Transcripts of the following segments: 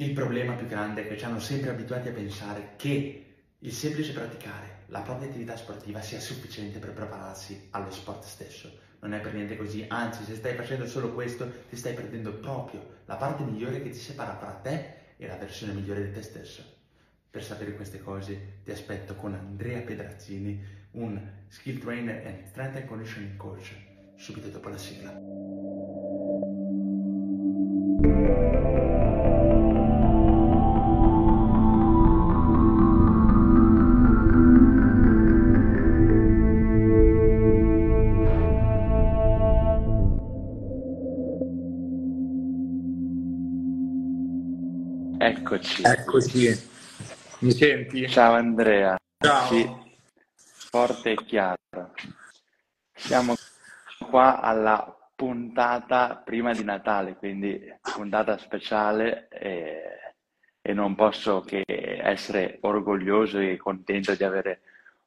Il problema più grande è che ci hanno sempre abituati a pensare che il semplice praticare la propria attività sportiva sia sufficiente per prepararsi allo sport stesso. Non è per niente così, anzi, se stai facendo solo questo ti stai perdendo proprio la parte migliore che ti separa fra te e la versione migliore di te stesso. Per sapere queste cose ti aspetto con Andrea Pedrazzini, un skill trainer and strength and conditioning coach, subito dopo la sigla. Eccoci. Eccoci. Mi senti? Ciao Andrea. Ciao. Sì, forte e chiaro. Siamo qua alla puntata prima di Natale, quindi puntata speciale e non posso che essere orgoglioso e contento di avere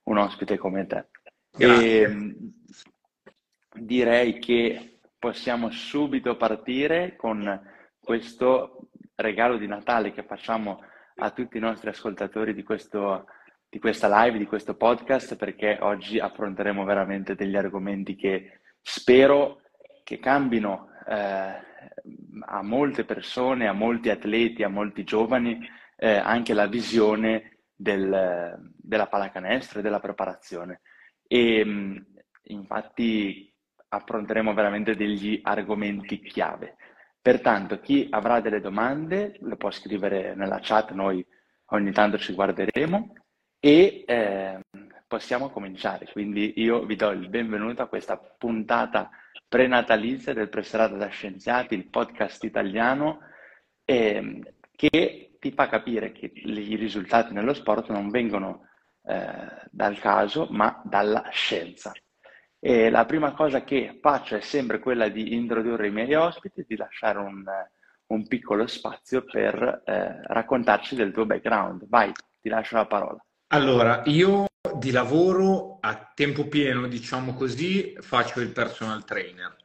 un ospite come te. E direi che possiamo subito partire con questo regalo di Natale che facciamo a tutti i nostri ascoltatori di questa live, di questo podcast, perché oggi affronteremo veramente degli argomenti che spero che cambino a molte persone, a molti atleti, a molti giovani, anche la visione della pallacanestro e della preparazione. E infatti affronteremo veramente degli argomenti chiave. Pertanto chi avrà delle domande lo può scrivere nella chat, noi ogni tanto ci guarderemo e possiamo cominciare. Quindi io vi do il benvenuto a questa puntata prenatalizia del Pressato da Scienziati, il podcast italiano che ti fa capire che i risultati nello sport non vengono dal caso ma dalla scienza. E la prima cosa che faccio è sempre quella di introdurre i miei ospiti, di lasciare un piccolo spazio per raccontarci del tuo background. Vai, ti lascio la parola. Allora, io di lavoro a tempo pieno, diciamo così, faccio il personal trainer.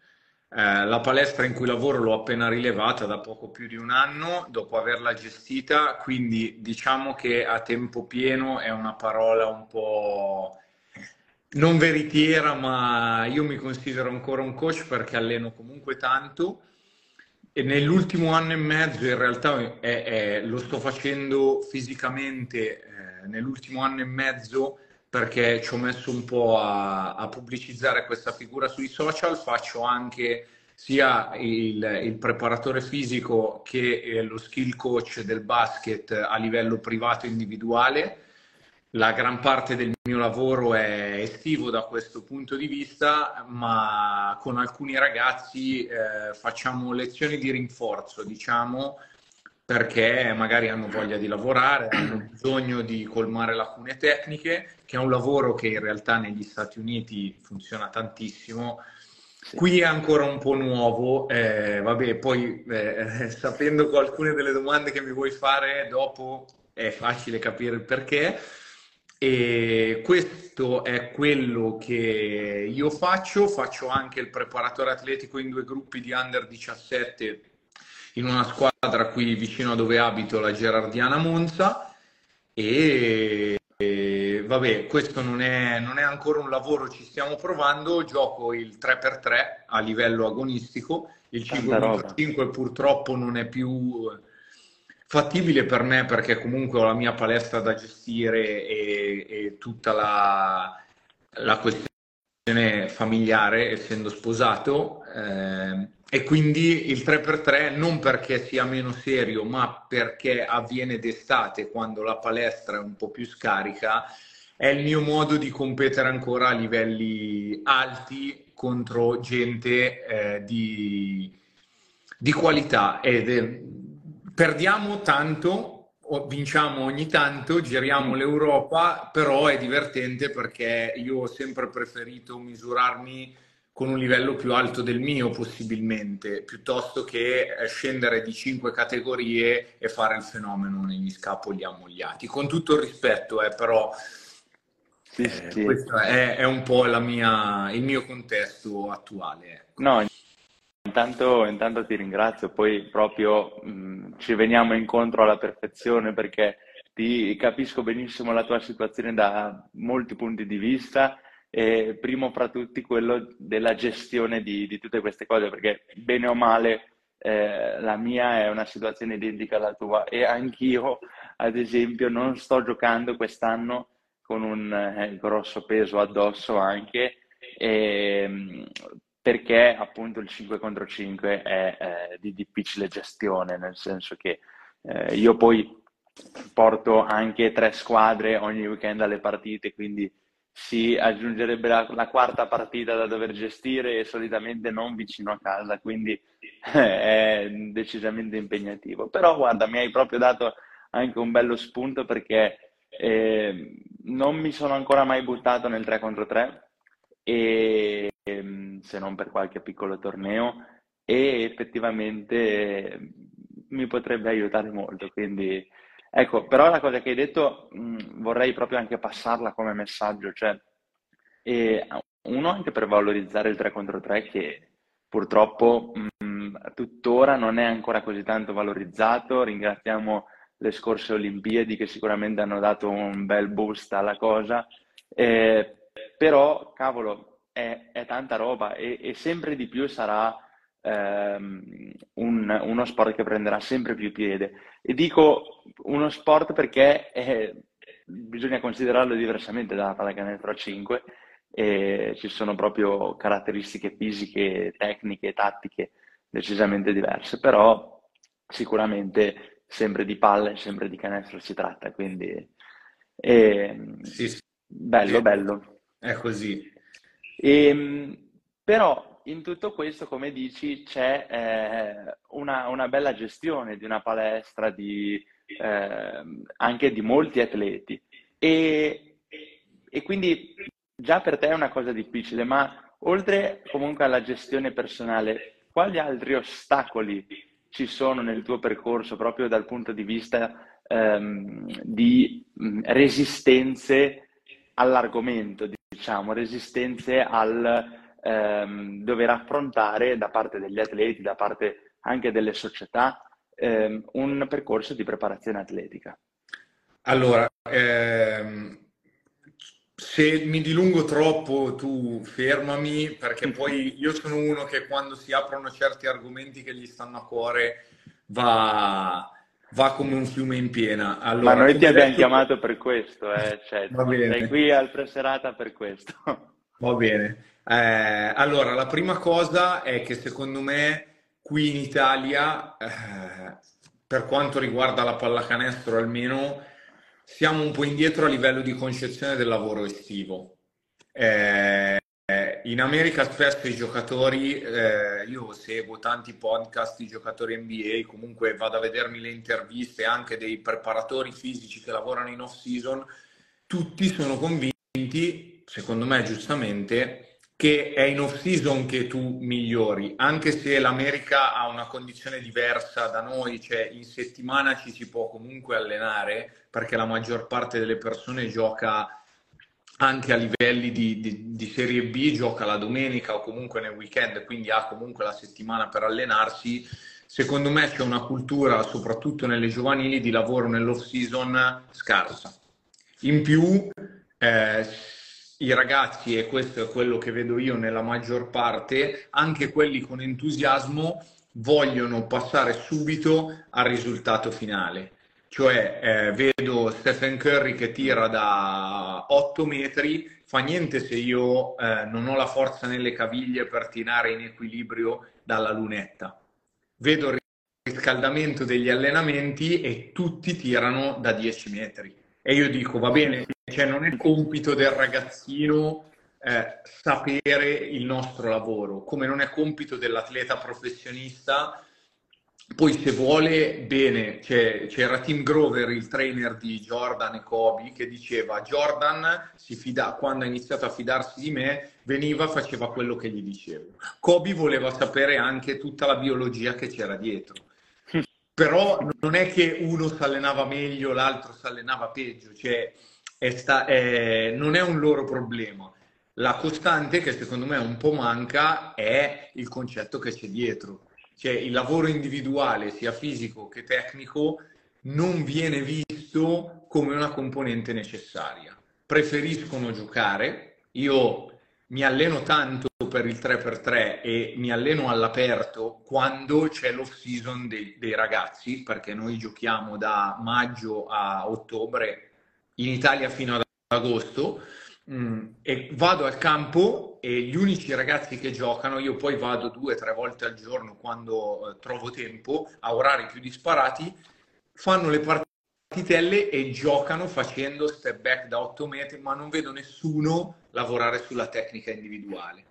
La palestra in cui lavoro l'ho appena rilevata da poco più di un anno, dopo averla gestita, quindi diciamo che a tempo pieno è una parola un po' non veritiera, ma io mi considero ancora un coach perché alleno comunque tanto e nell'ultimo anno e mezzo in realtà lo sto facendo fisicamente nell'ultimo anno e mezzo perché ci ho messo un po' a pubblicizzare questa figura sui social. Faccio anche sia il preparatore fisico che lo skill coach del basket a livello privato e individuale. La gran parte del mio lavoro è estivo da questo punto di vista, ma con alcuni ragazzi facciamo lezioni di rinforzo, diciamo, perché magari hanno voglia di lavorare, hanno bisogno di colmare lacune tecniche, che è un lavoro che in realtà negli Stati Uniti funziona tantissimo. Sì. Qui è ancora un po' nuovo, vabbè, poi sapendo con alcune delle domande che mi vuoi fare dopo è facile capire il perché. E questo è quello che io faccio anche il preparatore atletico in due gruppi di under 17 in una squadra qui vicino a dove abito, la Gerardiana Monza, e vabbè, questo non è ancora un lavoro, ci stiamo provando. Gioco il 3x3 a livello agonistico, il 5x5 purtroppo non è più fattibile per me perché comunque ho la mia palestra da gestire e tutta la questione familiare, essendo sposato, e quindi il 3x3 non perché sia meno serio ma perché avviene d'estate, quando la palestra è un po' più scarica. È il mio modo di competere ancora a livelli alti contro gente di qualità Perdiamo tanto, vinciamo ogni tanto, giriamo l'Europa, però è divertente perché io ho sempre preferito misurarmi con un livello più alto del mio, possibilmente, piuttosto che scendere di 5 categorie e fare il fenomeno negli scapoli ammogliati. Con tutto il rispetto, però sì. Questo è un po' il mio contesto attuale. Ecco. No, intanto ti ringrazio, poi proprio ci veniamo incontro alla perfezione, perché ti capisco benissimo la tua situazione da molti punti di vista, e primo fra tutti quello della gestione di tutte queste cose, perché bene o male la mia è una situazione identica alla tua, e anch'io ad esempio non sto giocando quest'anno con un grosso peso addosso anche, perché appunto il 5 contro 5 è di difficile gestione, nel senso che io poi porto anche 3 squadre ogni weekend alle partite, quindi si aggiungerebbe la 4ª partita da dover gestire, e solitamente non vicino a casa, quindi è decisamente impegnativo. Però guarda, mi hai proprio dato anche un bello spunto, perché non mi sono ancora mai buttato nel 3 contro 3, e se non per qualche piccolo torneo, e effettivamente mi potrebbe aiutare molto, quindi ecco. Però la cosa che hai detto vorrei proprio anche passarla come messaggio, cioè uno anche per valorizzare il 3 contro 3, che purtroppo tuttora non è ancora così tanto valorizzato. Ringraziamo le scorse Olimpiadi che sicuramente hanno dato un bel boost alla cosa, però cavolo, è tanta roba, e sempre di più sarà uno sport che prenderà sempre più piede. E dico uno sport perché bisogna considerarlo diversamente dalla pallacanestro a 5, ci sono proprio caratteristiche fisiche, tecniche, tattiche decisamente diverse, però sicuramente sempre di palle, sempre di canestro si tratta, quindi sì. Bello. È così. Però in tutto questo, come dici, c'è una bella gestione di una palestra, anche di molti atleti, e quindi già per te è una cosa difficile, ma oltre comunque alla gestione personale, quali altri ostacoli ci sono nel tuo percorso proprio dal punto di vista di resistenze all'argomento, diciamo, resistenze al dover affrontare da parte degli atleti, da parte anche delle società, un percorso di preparazione atletica? Allora, se mi dilungo troppo tu fermami, perché poi io sono uno che quando si aprono certi argomenti che gli stanno a cuore va come un fiume in piena. Allora, ma noi ti abbiamo chiamato per questo, cioè, sei qui al Pressato per questo. Va bene. Allora, la prima cosa è che secondo me qui in Italia, per quanto riguarda la pallacanestro almeno, siamo un po' indietro a livello di concezione del lavoro estivo. In America spesso i giocatori, io seguo tanti podcast di giocatori NBA, comunque vado a vedermi le interviste anche dei preparatori fisici che lavorano in off-season, tutti sono convinti, secondo me giustamente, che è in off-season che tu migliori, anche se l'America ha una condizione diversa da noi, cioè in settimana ci si può comunque allenare, perché la maggior parte delle persone gioca anche a livelli di Serie B, gioca la domenica o comunque nel weekend, quindi ha comunque la settimana per allenarsi. Secondo me c'è una cultura, soprattutto nelle giovanili, di lavoro nell'off-season scarsa. In più, i ragazzi, e questo è quello che vedo io nella maggior parte, anche quelli con entusiasmo, vogliono passare subito al risultato finale. Cioè vedo Stephen Curry che tira da 8 metri, fa niente se io non ho la forza nelle caviglie per tirare in equilibrio dalla lunetta. Vedo il riscaldamento degli allenamenti e tutti tirano da 10 metri. E io dico, va bene, cioè non è compito del ragazzino sapere il nostro lavoro, come non è compito dell'atleta professionista. Poi se vuole, bene, c'era Tim Grover, il trainer di Jordan e Kobe, che diceva Jordan quando ha iniziato a fidarsi di me, veniva, faceva quello che gli dicevo. Kobe voleva sapere anche tutta la biologia che c'era dietro. Però non è che uno si allenava meglio, l'altro si allenava peggio, cioè non è un loro problema. La costante che secondo me un po' manca è il concetto che c'è dietro, cioè il lavoro individuale sia fisico che tecnico non viene visto come una componente necessaria. Preferiscono giocare, io mi alleno tanto per il 3x3 e mi alleno all'aperto quando c'è l'off season dei ragazzi, perché noi giochiamo da maggio a ottobre, in Italia fino ad agosto, e vado al campo e gli unici ragazzi che giocano, io poi vado 2 o 3 volte al giorno quando trovo tempo, a orari più disparati, fanno le partitelle e giocano facendo step back da 8 metri, ma non vedo nessuno lavorare sulla tecnica individuale.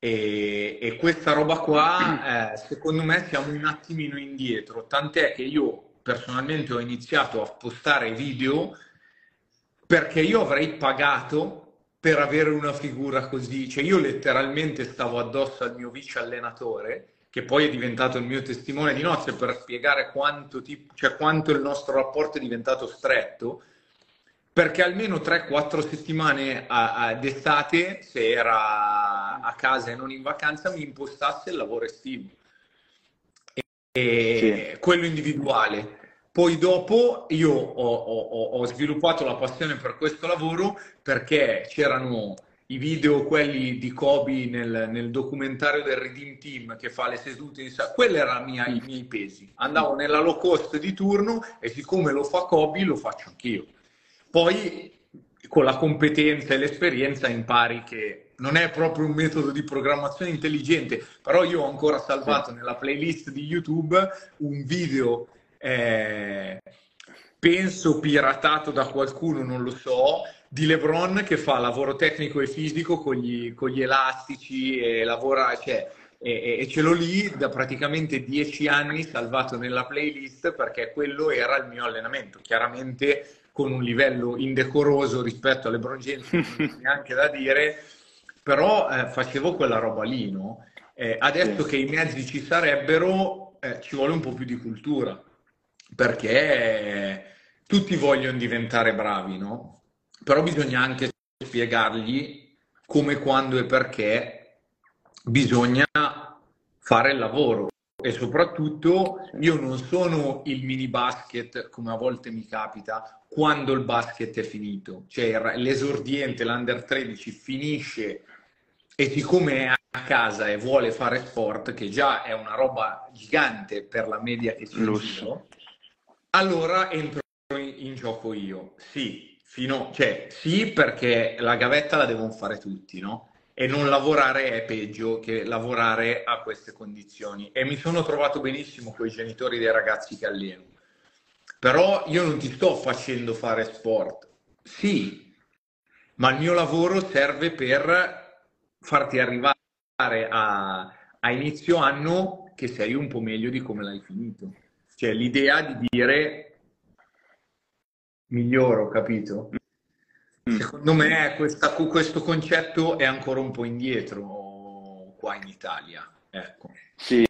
E questa roba qua, secondo me siamo un attimino indietro, tant'è che io personalmente ho iniziato a postare video perché io avrei pagato per avere una figura così. Cioè io letteralmente stavo addosso al mio vice allenatore, che poi è diventato il mio testimone di nozze, per spiegare quanto il nostro rapporto è diventato stretto, perché almeno 3-4 settimane d'estate, se era a casa e non in vacanza, mi impostasse il lavoro estivo. E sì, quello individuale. Poi dopo io ho sviluppato la passione per questo lavoro perché c'erano i video, quelli di Kobe nel documentario del Redeem Team che fa le sedute in sala. Quelli erano i miei pesi. Andavo nella low cost di turno e siccome lo fa Kobe lo faccio anch'io. Poi con la competenza e l'esperienza impari che non è proprio un metodo di programmazione intelligente, però io ho ancora salvato nella playlist di YouTube un video, penso piratato da qualcuno, non lo so, di LeBron che fa lavoro tecnico e fisico con gli elastici e lavora, e ce l'ho lì da praticamente 10 anni salvato nella playlist perché quello era il mio allenamento, chiaramente con un livello indecoroso rispetto alle LeBron James, non neanche da dire, però facevo quella roba lì, no? Adesso che i mezzi ci sarebbero, ci vuole un po' più di cultura, perché tutti vogliono diventare bravi, no? Però bisogna anche spiegargli come, quando e perché bisogna fare il lavoro. E soprattutto io non sono il mini basket, come a volte mi capita, quando il basket è finito. Cioè l'esordiente, l'under 13, finisce e siccome è a casa e vuole fare sport, che già è una roba gigante per la media che ci sono, allora entro in gioco io. Sì, perché la gavetta la devono fare tutti, no? E non lavorare è peggio che lavorare a queste condizioni. E mi sono trovato benissimo con i genitori dei ragazzi che alleno. Però io non ti sto facendo fare sport. Sì, ma il mio lavoro serve per farti arrivare a inizio anno che sei un po' meglio di come l'hai finito. Cioè l'idea di dire miglioro, capito? Secondo me questo concetto è ancora un po' indietro qua in Italia, ecco. Sì,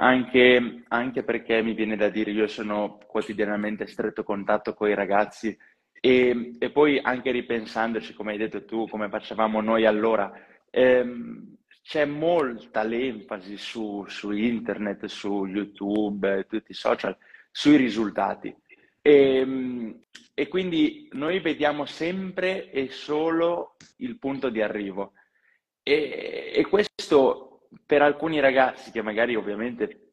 anche perché mi viene da dire, io sono quotidianamente a stretto contatto con i ragazzi e poi anche ripensandoci, come hai detto tu, come facevamo noi allora, c'è molta l'enfasi su internet, su YouTube, tutti i social, sui risultati. E quindi noi vediamo sempre e solo il punto di arrivo e questo per alcuni ragazzi che magari ovviamente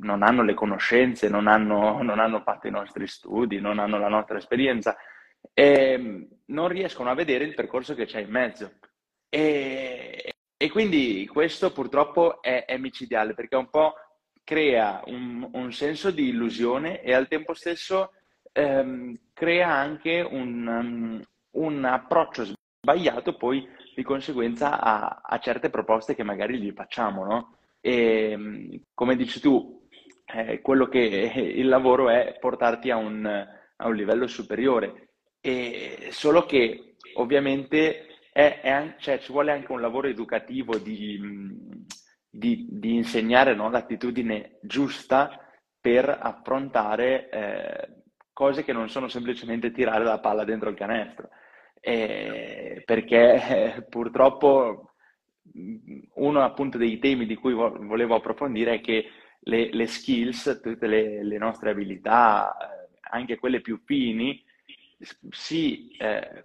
non hanno le conoscenze, non hanno fatto i nostri studi, non hanno la nostra esperienza, non riescono a vedere il percorso che c'è in mezzo e quindi questo purtroppo è micidiale perché è un po' crea un senso di illusione e al tempo stesso crea anche un approccio sbagliato poi di conseguenza a certe proposte che magari gli facciamo, no? E come dici tu, quello che il lavoro è portarti a un livello superiore, e solo che ovviamente ci vuole anche un lavoro educativo di insegnare, no, l'attitudine giusta per affrontare cose che non sono semplicemente tirare la palla dentro il canestro. perché purtroppo uno appunto dei temi di cui volevo approfondire è che le skills, tutte le nostre abilità, anche quelle più fini, si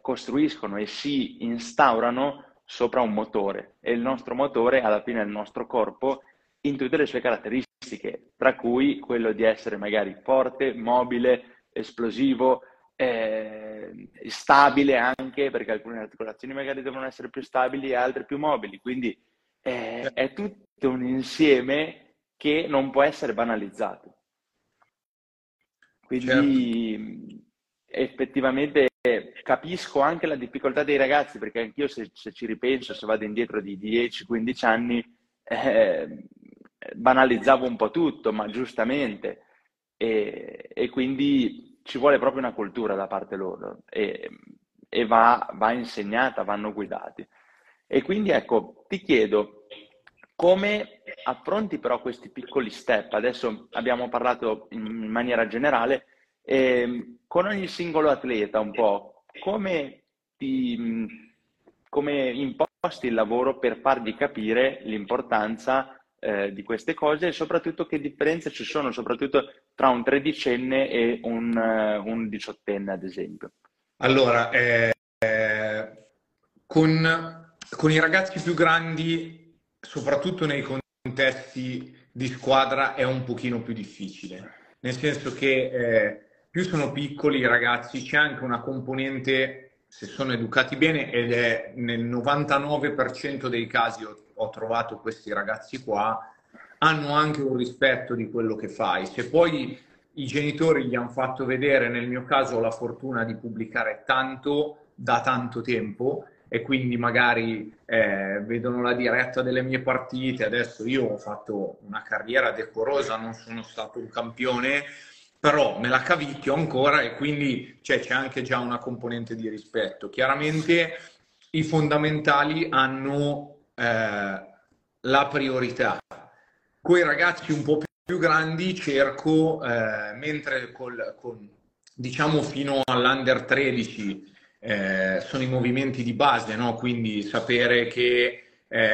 costruiscono e si instaurano sopra un motore, e il nostro motore alla fine è il nostro corpo in tutte le sue caratteristiche, tra cui quello di essere magari forte, mobile, esplosivo, stabile anche, perché alcune articolazioni magari devono essere più stabili e altre più mobili, quindi è tutto un insieme che non può essere banalizzato, quindi effettivamente capisco anche la difficoltà dei ragazzi, perché anch'io se ci ripenso, se vado indietro di 10-15 anni banalizzavo un po' tutto, ma giustamente, e quindi ci vuole proprio una cultura da parte loro e va insegnata, vanno guidati. E quindi ecco, ti chiedo, come affronti però questi piccoli step? Adesso abbiamo parlato in maniera generale, con ogni singolo atleta un po', come imposti il lavoro per fargli capire l'importanza di queste cose, e soprattutto che differenze ci sono soprattutto tra un tredicenne e un diciottenne, ad esempio? Allora, con i ragazzi più grandi, soprattutto nei contesti di squadra, è un pochino più difficile, nel senso che più sono piccoli i ragazzi, c'è anche una componente, se sono educati bene, ed è nel 99% dei casi ho trovato questi ragazzi qua, hanno anche un rispetto di quello che fai. Se poi i genitori gli hanno fatto vedere, nel mio caso ho la fortuna di pubblicare tanto da tanto tempo, e quindi magari vedono la diretta delle mie partite. Adesso io ho fatto una carriera decorosa, non sono stato un campione, però me la cavicchio ancora, e quindi c'è anche già una componente di rispetto. Chiaramente i fondamentali hanno la priorità. Coi ragazzi un po' più grandi cerco, mentre diciamo fino all'under 13 sono i movimenti di base, no? Quindi sapere che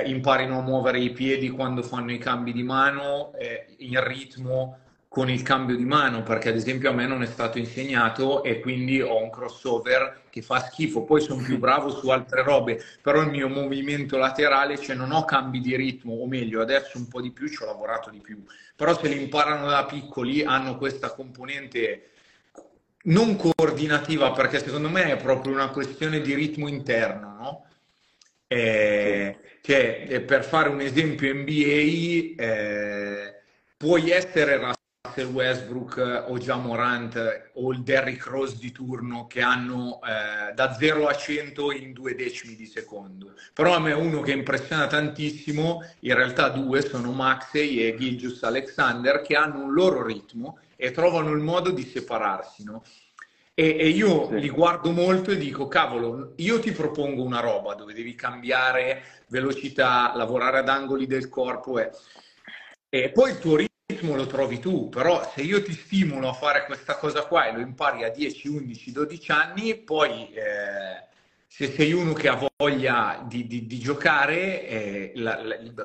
imparino a muovere i piedi quando fanno i cambi di mano, in ritmo con il cambio di mano, perché ad esempio a me non è stato insegnato, e quindi ho un crossover che fa schifo. Poi sono più bravo su altre robe, però il mio movimento laterale, cioè non ho cambi di ritmo, o meglio adesso un po' di più, ci ho lavorato di più, però se li imparano da piccoli hanno questa componente non coordinativa, perché secondo me è proprio una questione di ritmo interno, no? Cioè, per fare un esempio NBA, puoi essere Westbrook o Ja Morant o il Derrick Rose di turno, che hanno da 0 a 100 in 2 decimi di secondo, però a me uno che impressiona tantissimo, in realtà 2 sono Maxey e Gilgeous Alexander, che hanno un loro ritmo e trovano il modo di separarsi, no? E io li guardo molto e dico, cavolo, io ti propongo una roba dove devi cambiare velocità, lavorare ad angoli del corpo, e poi il tuo ritmo lo trovi tu, però se io ti stimolo a fare questa cosa qua e lo impari a 10, 11, 12 anni, poi se sei uno che ha voglia di giocare,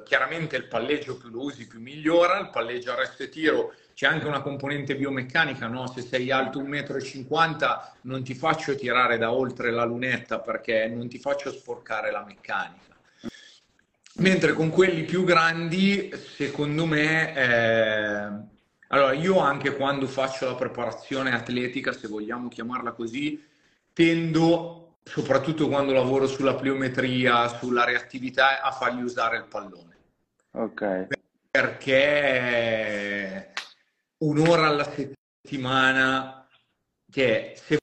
chiaramente il palleggio più lo usi più migliora, il palleggio arresto e tiro, c'è anche una componente biomeccanica, no? Se sei alto 1,50 m non ti faccio tirare da oltre la lunetta, perché non ti faccio sporcare la meccanica. Mentre con quelli più grandi, secondo me, allora io anche quando faccio la preparazione atletica, se vogliamo chiamarla così, tendo, soprattutto quando lavoro sulla pliometria, sulla reattività, a fargli usare il pallone. Ok. Perché un'ora alla settimana, che se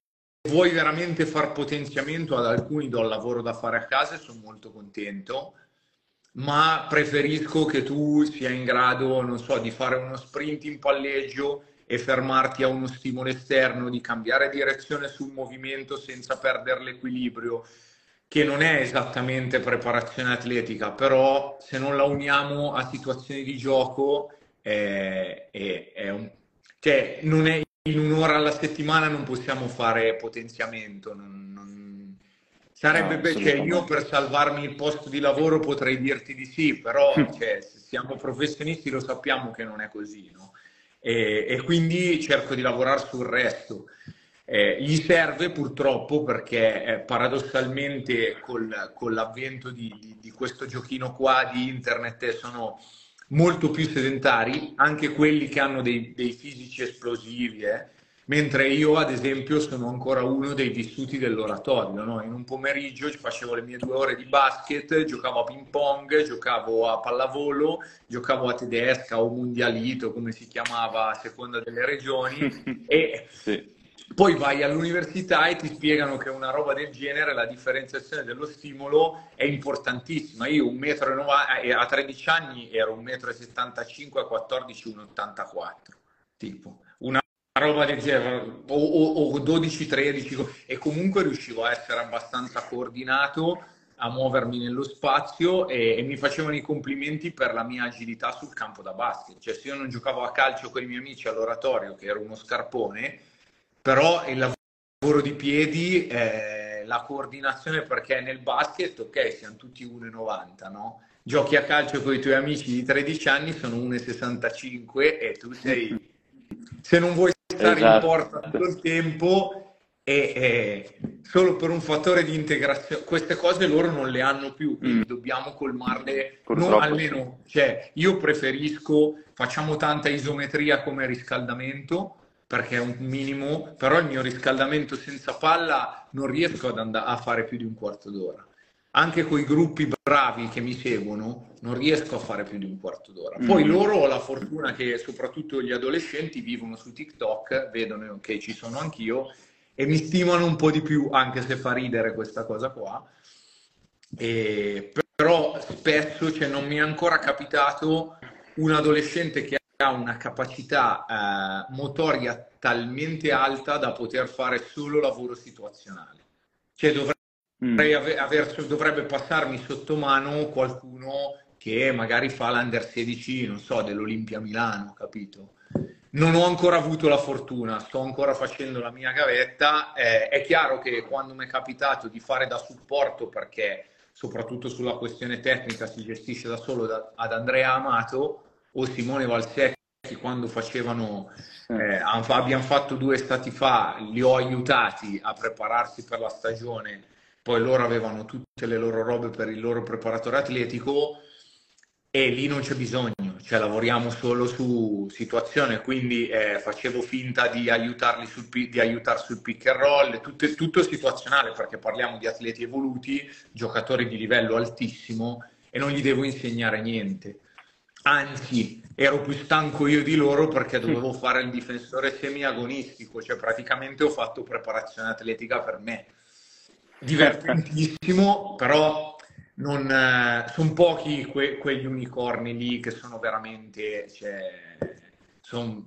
vuoi veramente far potenziamento, ad alcuni do il lavoro da fare a casa e sono molto contento, ma preferisco che tu sia in grado, non so, di fare uno sprint in palleggio e fermarti a uno stimolo esterno, di cambiare direzione sul movimento senza perdere l'equilibrio, che non è esattamente preparazione atletica, però se non la uniamo a situazioni di gioco, cioè non è in un'ora alla settimana non possiamo fare potenziamento, Sarebbe perché io per salvarmi il posto di lavoro potrei dirti di sì, però cioè, se siamo professionisti lo sappiamo che non è così, no? E quindi cerco di lavorare sul resto. Gli serve purtroppo perché paradossalmente con l'avvento di questo giochino qua di internet sono molto più sedentari anche quelli che hanno dei fisici esplosivi, mentre io ad esempio sono ancora uno dei vissuti dell'oratorio, no? In un pomeriggio facevo le mie 2 ore di basket, giocavo a ping pong, giocavo a pallavolo, giocavo a tedesca o mondialito come si chiamava a seconda delle regioni e sì. Poi vai all'università e ti spiegano che una roba del genere, la differenziazione dello stimolo è importantissima. Io a 13 anni ero 1,75 m, a 14 1,84 m, tipo. Una roba del genere, o 12-13, e comunque riuscivo a essere abbastanza coordinato, a muovermi nello spazio e mi facevano i complimenti per la mia agilità sul campo da basket. Cioè se io non giocavo a calcio con i miei amici all'oratorio, che ero uno scarpone, però il lavoro di piedi, la coordinazione, perché nel basket, ok, siamo tutti 1,90, no? Giochi a calcio con i tuoi amici di 13 anni, sono 1,65 e tu sei, se non vuoi stare in porta tutto il tempo, solo per un fattore di integrazione, queste cose loro non le hanno più, quindi dobbiamo colmarle, non almeno, cioè io preferisco, facciamo tanta isometria come riscaldamento, perché è un minimo, però il mio riscaldamento senza palla non riesco ad andare a fare più di un quarto d'ora. Anche con i gruppi bravi che mi seguono non riesco a fare più di un quarto d'ora. Poi loro ho la fortuna che soprattutto gli adolescenti vivono su TikTok, vedono che ci sono anch'io e mi stimano un po' di più, anche se fa ridere questa cosa qua. Però spesso, cioè, non mi è ancora capitato un adolescente che ha una capacità motoria talmente alta da poter fare solo lavoro situazionale. Cioè dovrebbe passarmi sotto mano qualcuno che magari fa l'Under 16, non so, dell'Olimpia Milano, capito? Non ho ancora avuto la fortuna, sto ancora facendo la mia gavetta. È chiaro che quando mi è capitato di fare da supporto, perché soprattutto sulla questione tecnica si gestisce da solo ad Andrea Amato o Simone Valsecchi, quando facevano, abbiamo fatto 2 estati fa, li ho aiutati a prepararsi per la stagione, poi loro avevano tutte le loro robe per il loro preparatore atletico e lì non c'è bisogno, cioè lavoriamo solo su situazione, quindi facevo finta di aiutarli sul pick and roll, tutto situazionale, perché parliamo di atleti evoluti, giocatori di livello altissimo e non gli devo insegnare niente. Anzi, ero più stanco io di loro perché dovevo fare il difensore semiagonistico, cioè praticamente ho fatto preparazione atletica per me. Divertentissimo, però sono pochi quegli unicorni lì che sono veramente, cioè, sono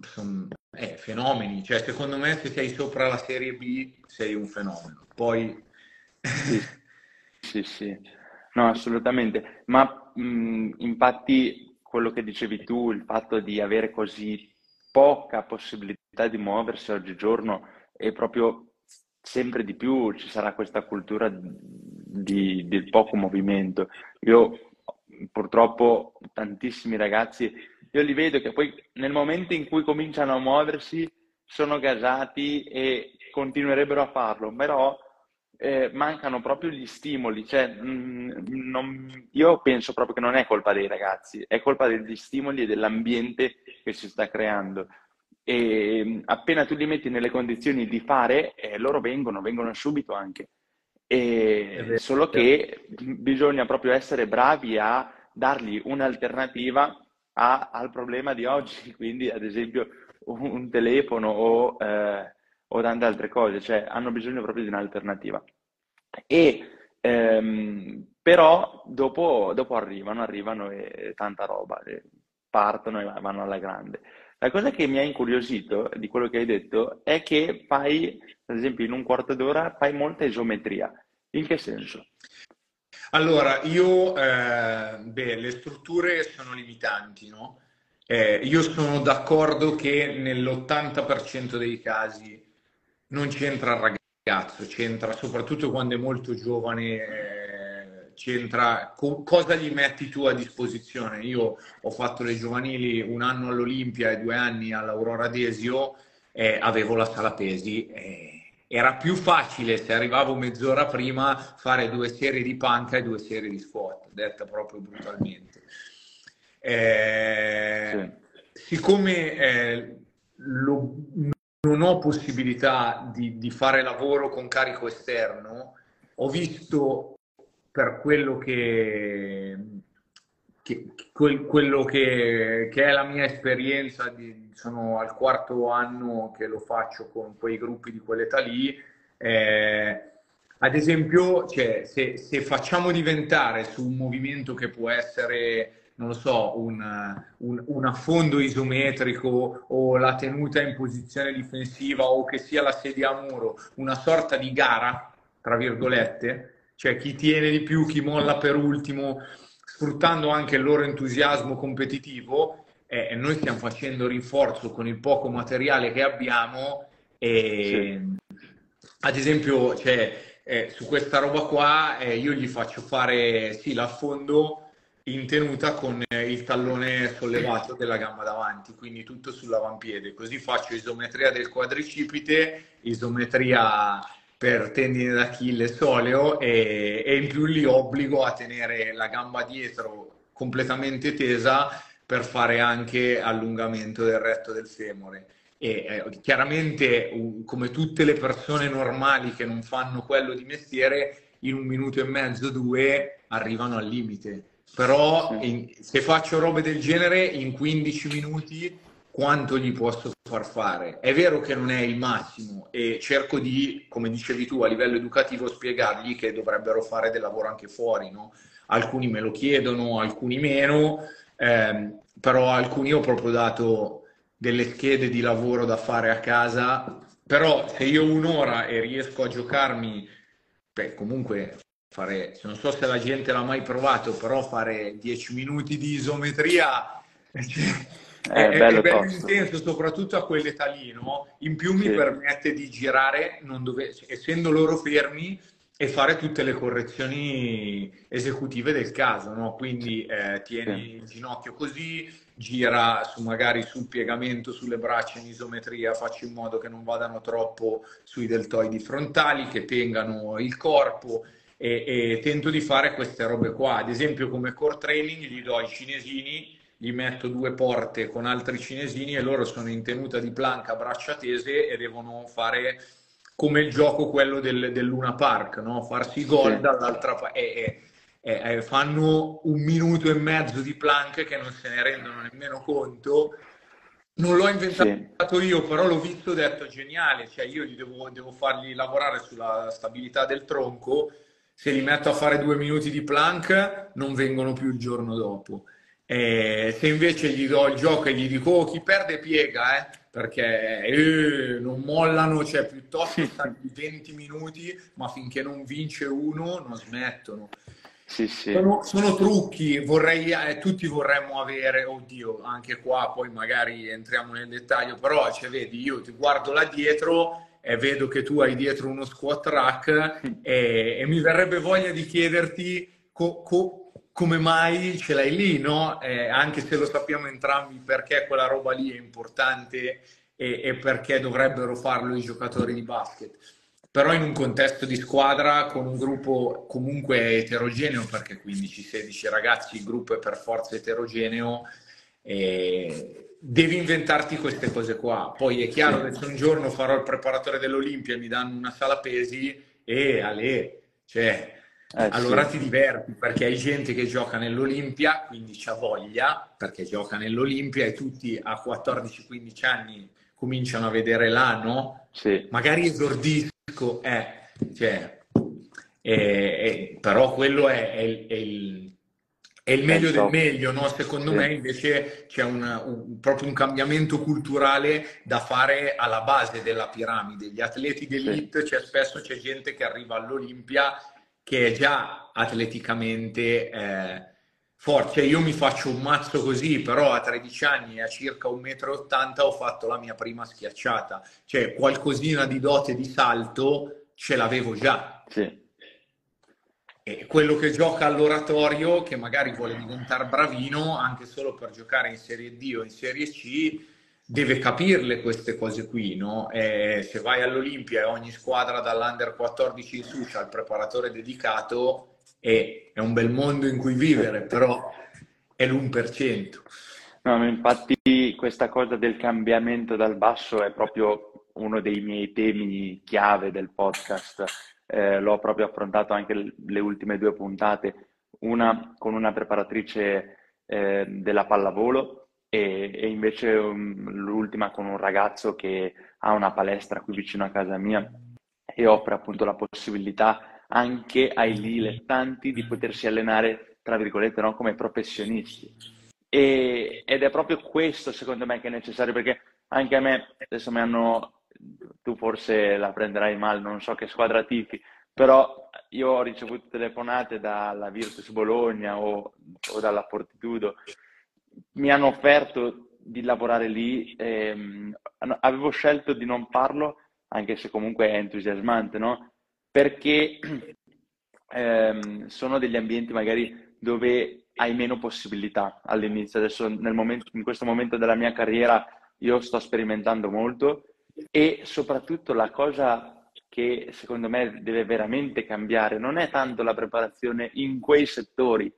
fenomeni. Cioè, secondo me se sei sopra la Serie B sei un fenomeno. Poi... Sì. No, assolutamente. Ma infatti... quello che dicevi tu, il fatto di avere così poca possibilità di muoversi oggigiorno e proprio sempre di più ci sarà questa cultura del poco movimento. Io purtroppo tantissimi ragazzi, io li vedo che poi nel momento in cui cominciano a muoversi sono gasati e continuerebbero a farlo, però mancano proprio gli stimoli, cioè, io penso proprio che non è colpa dei ragazzi, è colpa degli stimoli e dell'ambiente che si sta creando, e appena tu li metti nelle condizioni di fare, loro vengono subito anche, solo che bisogna proprio essere bravi a dargli un'alternativa al problema di oggi, quindi ad esempio un telefono o tante altre cose, cioè hanno bisogno proprio di un'alternativa. Però dopo arrivano e tanta roba, partono e vanno alla grande. La cosa che mi ha incuriosito di quello che hai detto è che fai, ad esempio in un quarto d'ora, fai molta isometria. In che senso? Allora, io, le strutture sono limitanti, no? Io sono d'accordo che nell'80% dei casi non c'entra il ragazzo, c'entra soprattutto quando è molto giovane, c'entra cosa gli metti tu a disposizione. Io ho fatto le giovanili 1 anno all'Olimpia e 2 anni all'Aurora Desio, avevo la sala pesi, era più facile, se arrivavo mezz'ora prima, fare 2 serie di panca e 2 serie di squat, detta proprio brutalmente. Sì. Siccome non ho possibilità di fare lavoro con carico esterno, ho visto per quello che è la mia esperienza, sono al 4º anno che lo faccio con quei gruppi di quell'età lì, ad esempio, cioè, se facciamo diventare su un movimento che può essere, non lo so, un affondo isometrico o la tenuta in posizione difensiva o che sia la sedia a muro, una sorta di gara, tra virgolette, cioè chi tiene di più, chi molla per ultimo, sfruttando anche il loro entusiasmo competitivo, noi stiamo facendo rinforzo con il poco materiale che abbiamo e, sì, ad esempio, cioè, su questa roba qua io gli faccio fare, sì, l'affondo in tenuta con il tallone sollevato della gamba davanti, quindi tutto sull'avampiede, così faccio isometria del quadricipite, isometria per tendine d'Achille soleo e in più li obbligo a tenere la gamba dietro completamente tesa per fare anche allungamento del retto del femore. E chiaramente, come tutte le persone normali che non fanno quello di mestiere, in 1 minuto e mezzo, 2 arrivano al limite. Però se faccio robe del genere in 15 minuti quanto gli posso far fare? È vero che non è il massimo e cerco di, come dicevi tu, a livello educativo spiegargli che dovrebbero fare del lavoro anche fuori, no? Alcuni me lo chiedono, alcuni meno, però alcuni ho proprio dato delle schede di lavoro da fare a casa, però se io 1 ora e riesco a giocarmi, beh, comunque... Fare, non so se la gente l'ha mai provato, però fare 10 minuti di isometria è bello intenso, soprattutto a quell'età lì, no? In più mi permette di girare, essendo loro fermi, e fare tutte le correzioni esecutive del caso, no? Quindi tieni il ginocchio così, gira su, magari sul piegamento sulle braccia in isometria, faccio in modo che non vadano troppo sui deltoidi frontali, che tengano il corpo. E tento di fare queste robe qua, ad esempio come core training gli do i cinesini, gli metto 2 porte con altri cinesini e loro sono in tenuta di planca, braccia tese, e devono fare come il gioco quello del Luna Park, no? Farsi gol dall'altra parte, fanno 1 minuto e mezzo di plank che non se ne rendono nemmeno conto. Non l'ho inventato io, però l'ho visto, ho detto geniale, cioè io gli devo fargli lavorare sulla stabilità del tronco. Se li metto a fare 2 minuti di plank, non vengono più il giorno dopo. Se invece gli do il gioco e gli dico, oh, chi perde piega, perché non mollano, cioè piuttosto stanno 20 minuti, ma finché non vince uno non smettono. Sì. Sono trucchi, tutti vorremmo avere, oddio, anche qua poi magari entriamo nel dettaglio, però cioè, vedi, io ti guardo là dietro e vedo che tu hai dietro uno squat rack e mi verrebbe voglia di chiederti come mai ce l'hai lì, no? Anche se lo sappiamo entrambi perché quella roba lì è importante e perché dovrebbero farlo i giocatori di basket, però in un contesto di squadra con un gruppo comunque eterogeneo, perché 15-16 ragazzi, il gruppo è per forza eterogeneo, devi inventarti queste cose qua. Poi è chiaro che se un giorno farò il preparatore dell'Olimpia e mi danno una sala pesi allora ti diverti, perché hai gente che gioca nell'Olimpia, quindi c'ha voglia perché gioca nell'Olimpia, e tutti a 14-15 anni cominciano a vedere là, no? Magari esordisco, però quello è il meglio del meglio, no? Secondo me invece c'è proprio un cambiamento culturale da fare alla base della piramide. Gli atleti d'elite, cioè, spesso c'è gente che arriva all'Olimpia che è già atleticamente forte. Cioè, io mi faccio un mazzo così, però a 13 anni e a circa 1,80 m ho fatto la mia prima schiacciata. Cioè qualcosina di dote di salto ce l'avevo già. Sì. E quello che gioca all'oratorio, che magari vuole diventare bravino anche solo per giocare in Serie D o in Serie C, deve capirle queste cose qui, no? E se vai all'Olimpia e ogni squadra dall'Under 14 in su c'ha il preparatore dedicato, è un bel mondo in cui vivere, però è l'1%. No, infatti questa cosa del cambiamento dal basso è proprio uno dei miei temi chiave del podcast. L'ho proprio affrontato anche le ultime due puntate, una con una preparatrice della pallavolo e invece l'ultima con un ragazzo che ha una palestra qui vicino a casa mia e offre appunto la possibilità anche ai dilettanti di potersi allenare, tra virgolette, no? Come professionisti. Ed è proprio questo, secondo me, che è necessario, perché anche a me adesso mi hanno... Tu forse la prenderai male, non so che squadra tifi, però io ho ricevuto telefonate dalla Virtus Bologna o dalla Fortitudo, mi hanno offerto di lavorare lì, avevo scelto di non farlo, anche se comunque è entusiasmante, no? Perché sono degli ambienti magari dove hai meno possibilità all'inizio. Adesso in questo momento della mia carriera io sto sperimentando molto. E soprattutto la cosa che secondo me deve veramente cambiare non è tanto la preparazione in quei settori,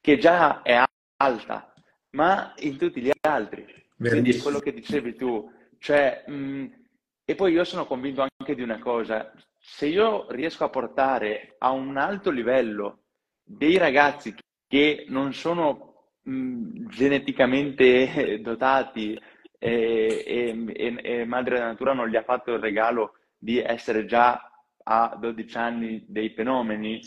che già è alta, ma in tutti gli altri. Bellissimo. Quindi quello che dicevi tu, cioè, e poi io sono convinto anche di una cosa: se io riesco a portare a un alto livello dei ragazzi che non sono geneticamente dotati, e madre natura non gli ha fatto il regalo di essere già a 12 anni dei fenomeni,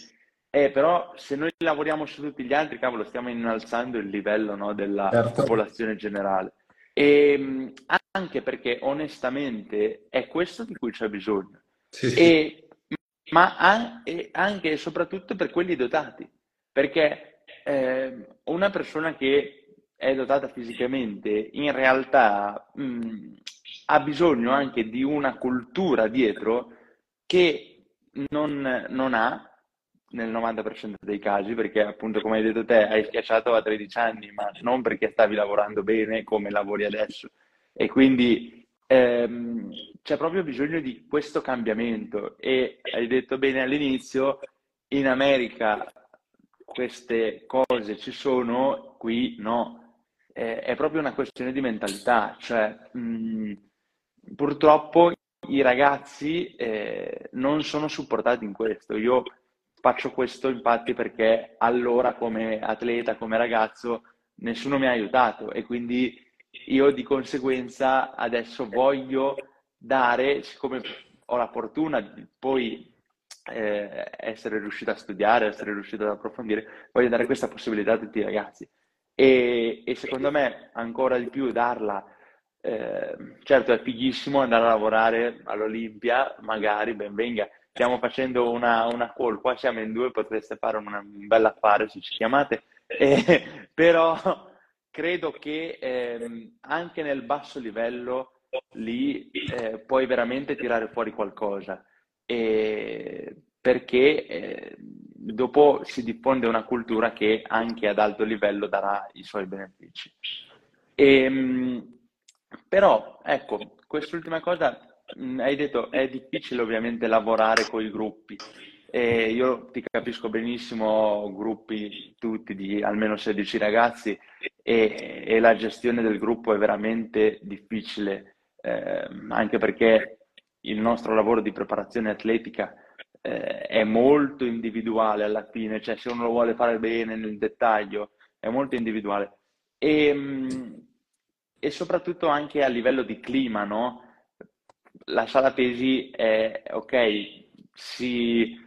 però se noi lavoriamo su tutti gli altri, cavolo, stiamo innalzando il livello, no, della popolazione generale, e anche perché onestamente è questo di cui c'è bisogno, sì. Anche e soprattutto per quelli dotati, perché una persona che è dotata fisicamente, in realtà ha bisogno anche di una cultura dietro che non ha nel 90% dei casi, perché appunto, come hai detto te, hai schiacciato a 13 anni, ma non perché stavi lavorando bene come lavori adesso, e quindi c'è proprio bisogno di questo cambiamento. E hai detto bene all'inizio, in America queste cose ci sono, qui no. È proprio una questione di mentalità, cioè purtroppo i ragazzi non sono supportati in questo. Io faccio questo infatti perché allora, come atleta, come ragazzo, nessuno mi ha aiutato, e quindi io di conseguenza adesso voglio dare, siccome ho la fortuna di poi essere riuscito a studiare, essere riuscito ad approfondire, voglio dare questa possibilità a tutti i ragazzi. E secondo me ancora di più darla, certo è fighissimo andare a lavorare all'Olimpia, magari ben venga, stiamo facendo una call, qua siamo in due, potreste fare un bel affare se ci chiamate, però credo che anche nel basso livello lì puoi veramente tirare fuori qualcosa, perché dopo si diffonde una cultura che anche ad alto livello darà i suoi benefici. Però, ecco, quest'ultima cosa, hai detto, è difficile ovviamente lavorare con i gruppi. Io ti capisco benissimo, gruppi tutti di almeno 16 ragazzi, e la gestione del gruppo è veramente difficile, anche perché il nostro lavoro di preparazione atletica è molto individuale alla fine, cioè se uno lo vuole fare bene nel dettaglio è molto individuale, e soprattutto anche a livello di clima, no? La sala pesi è ok, si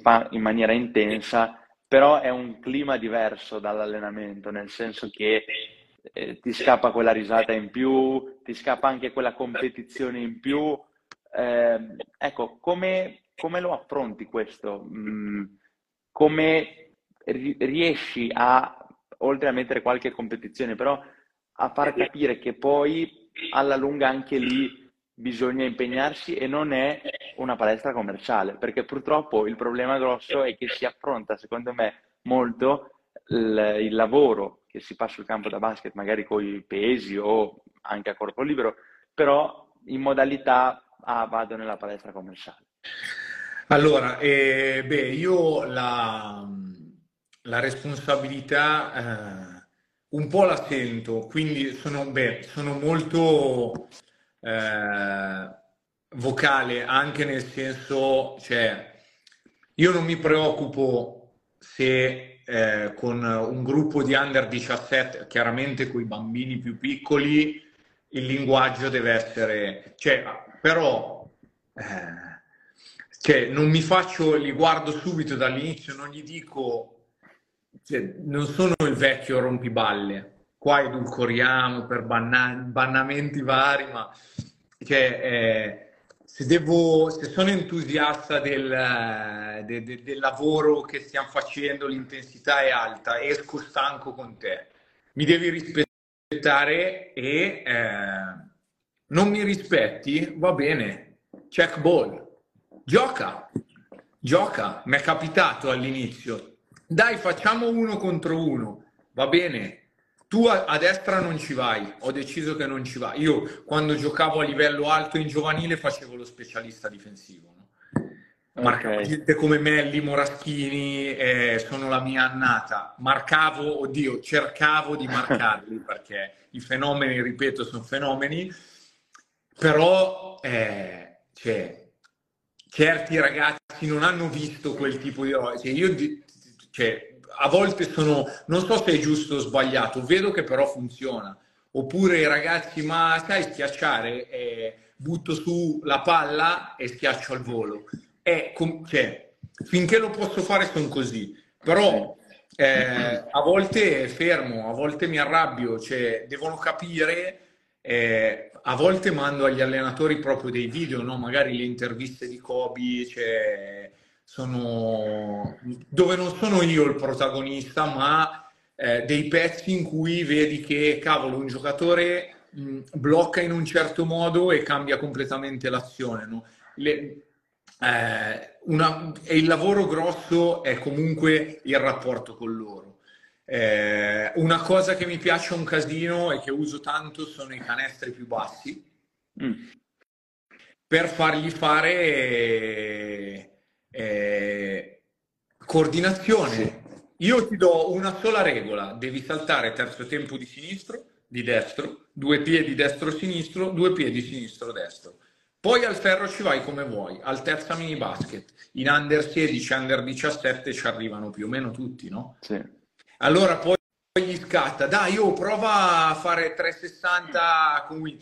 fa in maniera intensa, però è un clima diverso dall'allenamento, nel senso che ti scappa quella risata in più, ti scappa anche quella competizione in più. Ecco, come lo affronti questo? Come riesci a, oltre a mettere qualche competizione, però a far capire che poi alla lunga anche lì bisogna impegnarsi e non è una palestra commerciale, perché purtroppo il problema grosso è che si affronta, secondo me, molto il lavoro che si fa sul campo da basket, magari con i pesi o anche a corpo libero, però in modalità vado nella palestra commerciale. Allora, beh, io la responsabilità un po' la sento, quindi sono molto vocale, anche nel senso, cioè, io non mi preoccupo se con un gruppo di under 17, chiaramente con i bambini più piccoli, il linguaggio deve essere, cioè, però cioè, non mi faccio, li guardo subito dall'inizio, non gli dico, cioè, non sono il vecchio rompiballe, qua edulcoriamo per bannamenti vari, ma cioè, se sono entusiasta del lavoro che stiamo facendo, l'intensità è alta, esco stanco con te, mi devi rispettare. E non mi rispetti, va bene, check ball, gioca. Mi è capitato all'inizio, dai, facciamo 1 contro 1, va bene, tu a destra non ci vai, ho deciso che non ci vai. Io quando giocavo a livello alto in giovanile facevo lo specialista difensivo, no? Marcavo gente come Melli, Moraschini, sono la mia annata. Marcavo, oddio, cercavo di marcarli perché i fenomeni, ripeto, sono fenomeni, però cioè, certi ragazzi non hanno visto quel tipo di roba. Cioè, io a volte sono, non so se è giusto o sbagliato, vedo che però funziona. Oppure i ragazzi, ma sai schiacciare, butto su la palla e schiaccio al volo. Cioè, finché lo posso fare sono così, però a volte fermo, a volte mi arrabbio, cioè, devono capire, a volte mando agli allenatori proprio dei video, no? Magari le interviste di Kobe, cioè, dove non sono io il protagonista, ma dei pezzi in cui vedi che, cavolo, un giocatore blocca in un certo modo e cambia completamente l'azione, no? Il lavoro grosso è comunque il rapporto con loro. Una cosa che mi piace un casino e che uso tanto sono i canestri più bassi per fargli fare coordinazione. Sì. Io ti do una sola regola: devi saltare terzo tempo di sinistro, di destro, 2 piedi destro-sinistro, 2 piedi sinistro-destro. Poi al ferro ci vai come vuoi, al terza mini basket, in under 16, under 17 ci arrivano più o meno tutti, no? Sì. Allora poi gli scatta, dai, io prova a fare 360 con...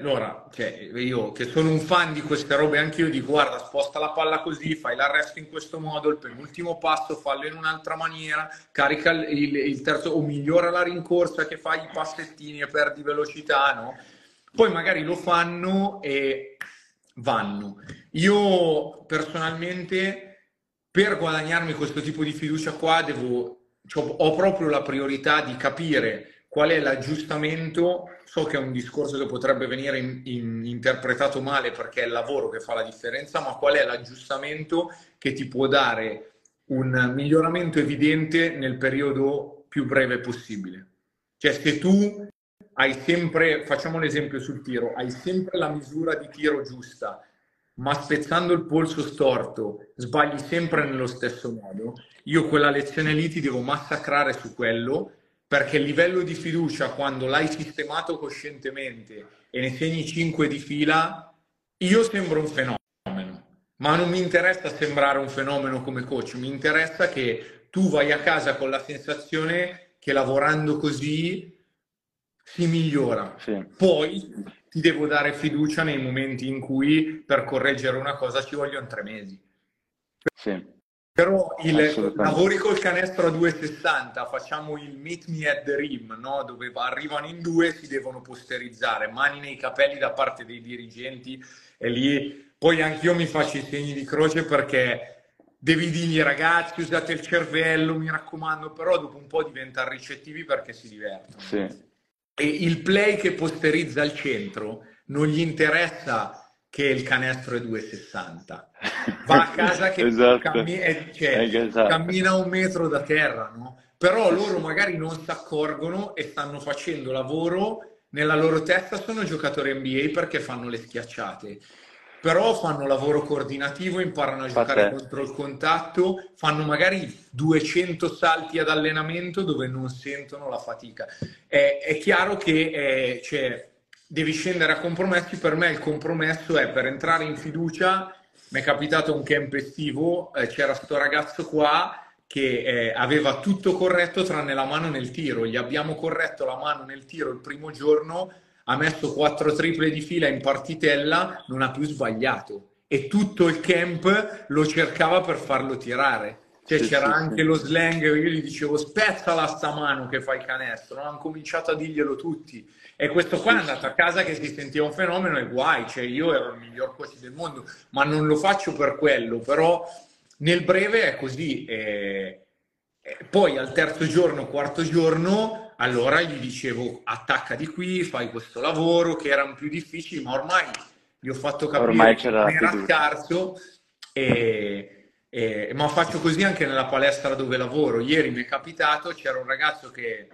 allora, cioè, io che sono un fan di queste robe, anche io dico, guarda, sposta la palla così, fai l'arresto in questo modo, il penultimo passo fallo in un'altra maniera, carica il terzo, o migliora la rincorsa che fai i passettini e perdi velocità, no? Poi magari lo fanno e vanno. Io personalmente, per guadagnarmi questo tipo di fiducia qua, ho proprio la priorità di capire qual è l'aggiustamento. So che è un discorso che potrebbe venire interpretato male perché è il lavoro che fa la differenza, ma qual è l'aggiustamento che ti può dare un miglioramento evidente nel periodo più breve possibile. Cioè, se tu... hai sempre, facciamo l'esempio sul tiro, hai sempre la misura di tiro giusta, ma spezzando il polso storto sbagli sempre nello stesso modo, io quella lezione lì ti devo massacrare su quello, perché il livello di fiducia, quando l'hai sistemato coscientemente e ne segni 5 di fila, io sembro un fenomeno, ma non mi interessa sembrare un fenomeno come coach, mi interessa che tu vai a casa con la sensazione che lavorando così si migliora. Sì. Poi ti devo dare fiducia nei momenti in cui per correggere una cosa ci vogliono 3 mesi. Sì. Però lavori col canestro a 2,60, facciamo il meet me at the rim, no? Dove arrivano in 2, si devono posterizzare, mani nei capelli da parte dei dirigenti, e lì poi anch'io mi faccio i segni di croce perché... devi dirgli, ragazzi, usate il cervello, mi raccomando, però dopo un po' diventano ricettivi perché si divertono. Sì. E il play che posterizza al centro non gli interessa che il canestro è 2,60, va a casa che esatto. Cammina un metro da terra, no? Però loro magari non si accorgono e stanno facendo lavoro, nella loro testa sono giocatori NBA perché fanno le schiacciate, però fanno lavoro coordinativo, imparano a giocare contro il contatto, fanno magari 200 salti ad allenamento dove non sentono la fatica. È chiaro che devi scendere a compromessi. Per me il compromesso è, per entrare in fiducia, mi è capitato un camp estivo, c'era sto ragazzo qua che aveva tutto corretto tranne la mano nel tiro. Gli abbiamo corretto la mano nel tiro il primo giorno, ha messo 4 triple di fila in partitella, non ha più sbagliato, e tutto il camp lo cercava per farlo tirare. Cioè c'era anche lo slang, io gli dicevo spezzala sta mano che fa il canestro, hanno cominciato a dirglielo tutti, e questo qua è andato a casa che si sentiva un fenomeno, e guai, cioè io ero il miglior coach del mondo, ma non lo faccio per quello. Però nel breve è così, poi al terzo giorno, quarto giorno, allora gli dicevo attacca di qui, fai questo lavoro, che erano più difficili, ma ormai gli ho fatto capire che era scarso, ma faccio così anche nella palestra dove lavoro. Ieri mi è capitato, c'era un ragazzo che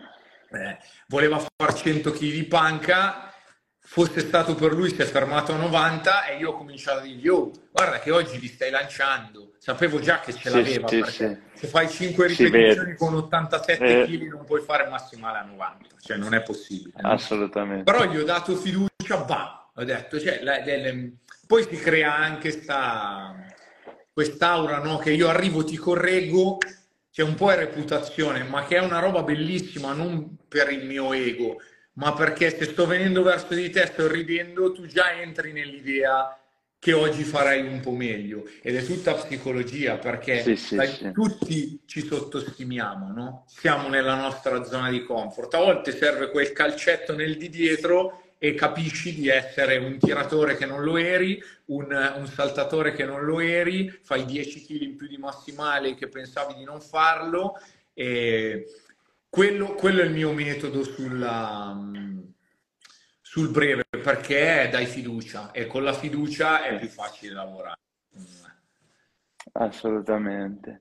voleva far 100 kg di panca, fosse stato per lui si è fermato a 90, e io ho cominciato a dirgli oh, guarda che oggi li stai lanciando. Sapevo già che ce l'aveva, perché se fai 5 ripetizioni con 87 kg non puoi fare massimale a 90, cioè non è possibile, assolutamente. Però gli ho dato fiducia, ho detto, poi si crea anche quest'aura, no? Che io arrivo, ti correggo, c'è un po' è reputazione, ma che è una roba bellissima, non per il mio ego, ma perché se sto venendo verso di te, sto ridendo, tu già entri nell'idea che oggi farai un po' meglio. Ed è tutta psicologia, perché tutti ci sottostimiamo, no? Siamo nella nostra zona di comfort. A volte serve quel calcetto nel di dietro e capisci di essere un tiratore che non lo eri, un saltatore che non lo eri, fai 10 kg in più di massimale che pensavi di non farlo, e... Quello è il mio metodo sul breve, perché dai fiducia, e con la fiducia è più facile lavorare. Assolutamente.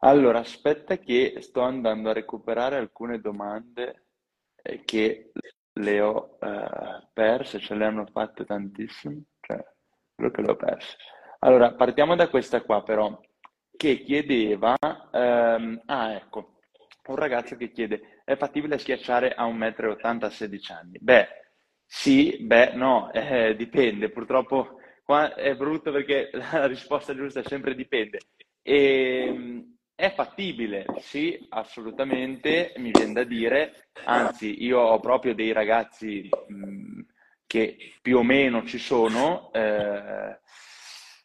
Allora, aspetta che sto andando a recuperare alcune domande che le ho perse, ce le hanno fatte tantissime, cioè quello che le ho perse. Allora, partiamo da questa qua però, che chiedeva... ecco. Un ragazzo che chiede, è fattibile schiacciare a 1,80 m a 16 anni? Beh, sì, beh, no, dipende. Purtroppo qua è brutto perché la risposta giusta è sempre dipende. È fattibile? Sì, assolutamente, mi viene da dire. Anzi, io ho proprio dei ragazzi che più o meno ci sono,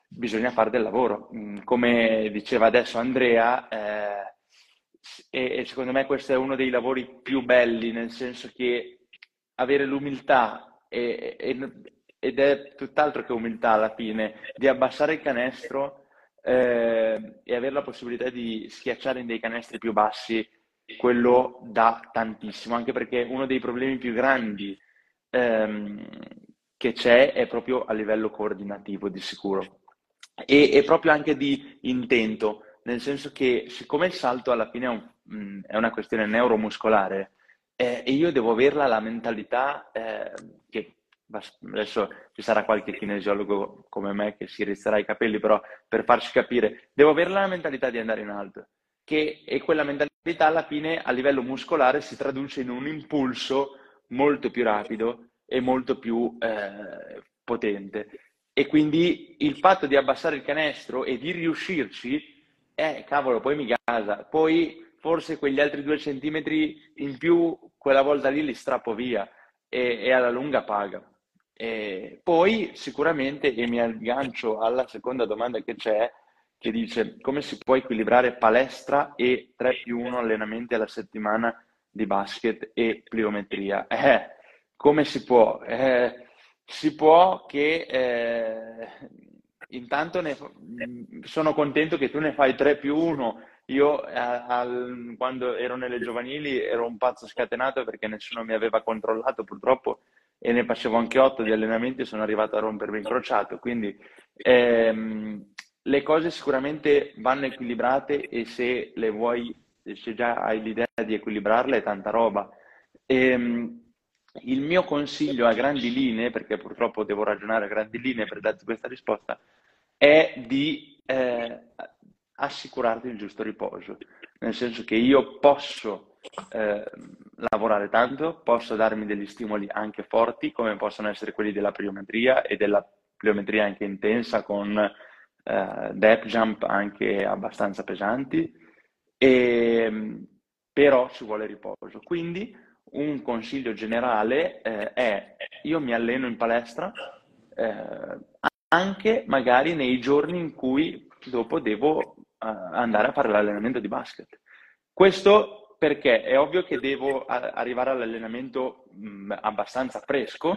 bisogna fare del lavoro. Come diceva adesso Andrea, e secondo me questo è uno dei lavori più belli, nel senso che avere l'umiltà, ed è tutt'altro che umiltà alla fine, di abbassare il canestro e avere la possibilità di schiacciare in dei canestri più bassi, quello dà tantissimo, anche perché uno dei problemi più grandi che c'è è proprio a livello coordinativo di sicuro, e proprio anche di intento. Nel senso che, siccome il salto alla fine è una questione neuromuscolare, e io devo averla la mentalità che adesso ci sarà qualche kinesiologo come me che si rizzerà i capelli, però per farci capire, devo averla la mentalità di andare in alto, e quella mentalità alla fine a livello muscolare si traduce in un impulso molto più rapido e molto più potente. E quindi il fatto di abbassare il canestro e di riuscirci, cavolo, poi mi gasa, poi forse quegli altri 2 centimetri in più quella volta lì li strappo via, e alla lunga paga. E poi sicuramente, e mi aggancio alla seconda domanda che c'è, che dice come si può equilibrare palestra e 3+1 allenamenti alla settimana di basket e pliometria. Come si può? Si può che... Intanto sono contento che tu ne fai 3+1. Io quando ero nelle giovanili ero un pazzo scatenato perché nessuno mi aveva controllato, purtroppo, e ne facevo anche 8 di allenamenti e sono arrivato a rompermi il crociato. Quindi le cose sicuramente vanno equilibrate, e se le vuoi, se già hai l'idea di equilibrarle, è tanta roba. Il mio consiglio a grandi linee, perché purtroppo devo ragionare a grandi linee per darti questa risposta, è di assicurarti il giusto riposo, nel senso che io posso lavorare tanto, posso darmi degli stimoli anche forti, come possono essere quelli della pliometria, e della pliometria anche intensa con depth jump anche abbastanza pesanti, e però ci vuole riposo. Quindi un consiglio generale è: io mi alleno in palestra anche magari nei giorni in cui dopo devo andare a fare l'allenamento di basket. Questo perché è ovvio che devo arrivare all'allenamento abbastanza fresco,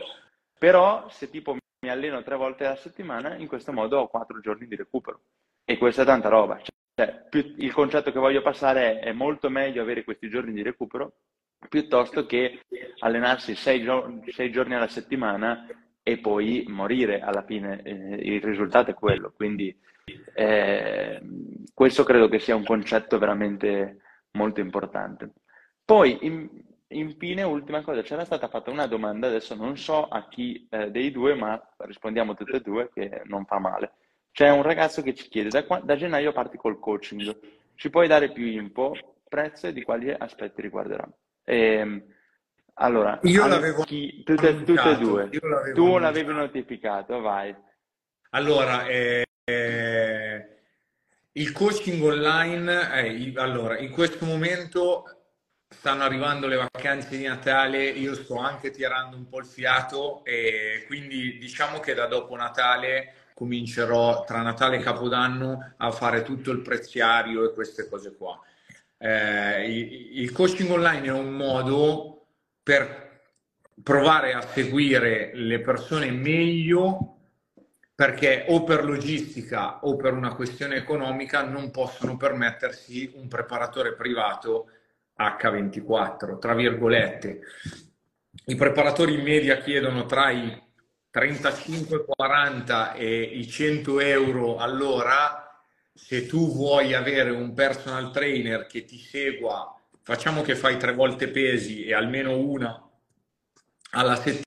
però se tipo mi alleno 3 volte alla settimana, in questo modo ho 4 giorni di recupero, e questa è tanta roba. Cioè, il concetto che voglio passare è molto meglio avere questi giorni di recupero piuttosto che allenarsi 6 giorni alla settimana e poi morire alla fine. Il risultato è quello. Quindi questo credo che sia un concetto veramente molto importante. Poi infine, ultima cosa, c'era stata fatta una domanda, adesso non so a chi dei due, ma rispondiamo tutte e due, che non fa male. C'è un ragazzo che ci chiede: da gennaio parti col coaching, ci puoi dare più info, prezzo e di quali aspetti riguarderà? Allora, io l'avevo tutte e due. Tu l'avevi notificato, vai. Allora, il coaching online, allora, in questo momento stanno arrivando le vacanze di Natale, io sto anche tirando un po' il fiato, e quindi diciamo che da dopo Natale comincerò, tra Natale e Capodanno, a fare tutto il preziario e queste cose qua. Il coaching online è un modo per provare a seguire le persone meglio, perché o per logistica o per una questione economica non possono permettersi un preparatore privato H24, tra virgolette. I preparatori in media chiedono tra i 35-40 e i 100 euro all'ora. Se tu vuoi avere un personal trainer che ti segua, facciamo che fai 3 volte pesi e almeno una alla settimana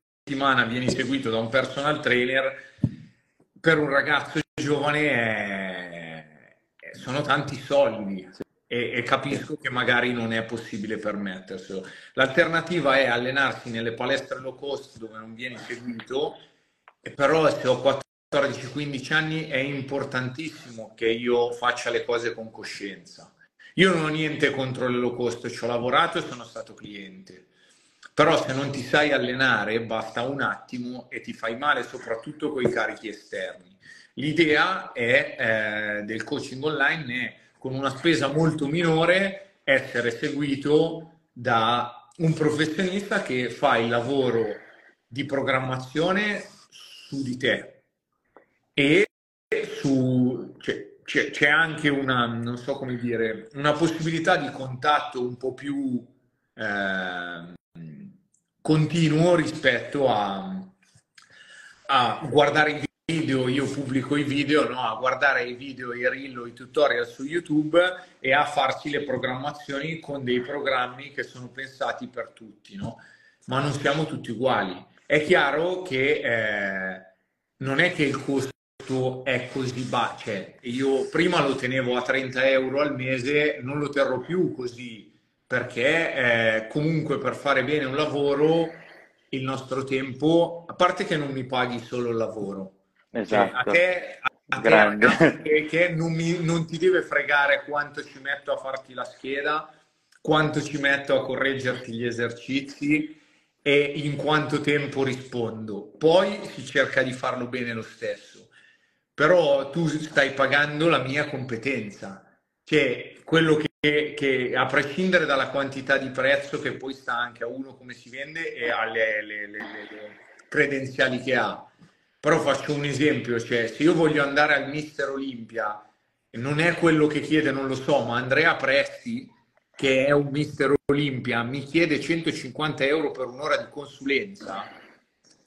vieni seguito da un personal trainer, per un ragazzo giovane sono tanti soldi, e capisco che magari non è possibile permetterselo. L'alternativa è allenarsi nelle palestre low cost dove non vieni seguito, però se ho 14-15 anni è importantissimo che io faccia le cose con coscienza. Io non ho niente contro le low cost, ci ho lavorato e sono stato cliente, però se non ti sai allenare basta un attimo e ti fai male, soprattutto con i carichi esterni. L'idea è del coaching online è, con una spesa molto minore, essere seguito da un professionista che fa il lavoro di programmazione su di te. E c'è anche una, non so come dire, una possibilità di contatto un po' più continuo rispetto a guardare i video. Io pubblico i video, no? A guardare i video, i reel o i tutorial su YouTube e a farsi le programmazioni con dei programmi che sono pensati per tutti, no? Ma non siamo tutti uguali. È chiaro che non è che il costo è così basso. Cioè, io prima lo tenevo a 30 euro al mese, non lo terrò più così, perché comunque per fare bene un lavoro il nostro tempo, a parte che non mi paghi solo il lavoro, esatto. Cioè, a te che non ti deve fregare quanto ci metto a farti la scheda, quanto ci metto a correggerti gli esercizi e in quanto tempo rispondo. Poi si cerca di farlo bene lo stesso, però tu stai pagando la mia competenza, cioè quello che a prescindere dalla quantità di prezzo, che poi sta anche a uno come si vende e alle le credenziali che ha. Però faccio un esempio, cioè se io voglio andare al Mister Olimpia, non è quello che chiede, non lo so, ma Andrea Presti, che è un Mister Olimpia, mi chiede 150 euro per un'ora di consulenza,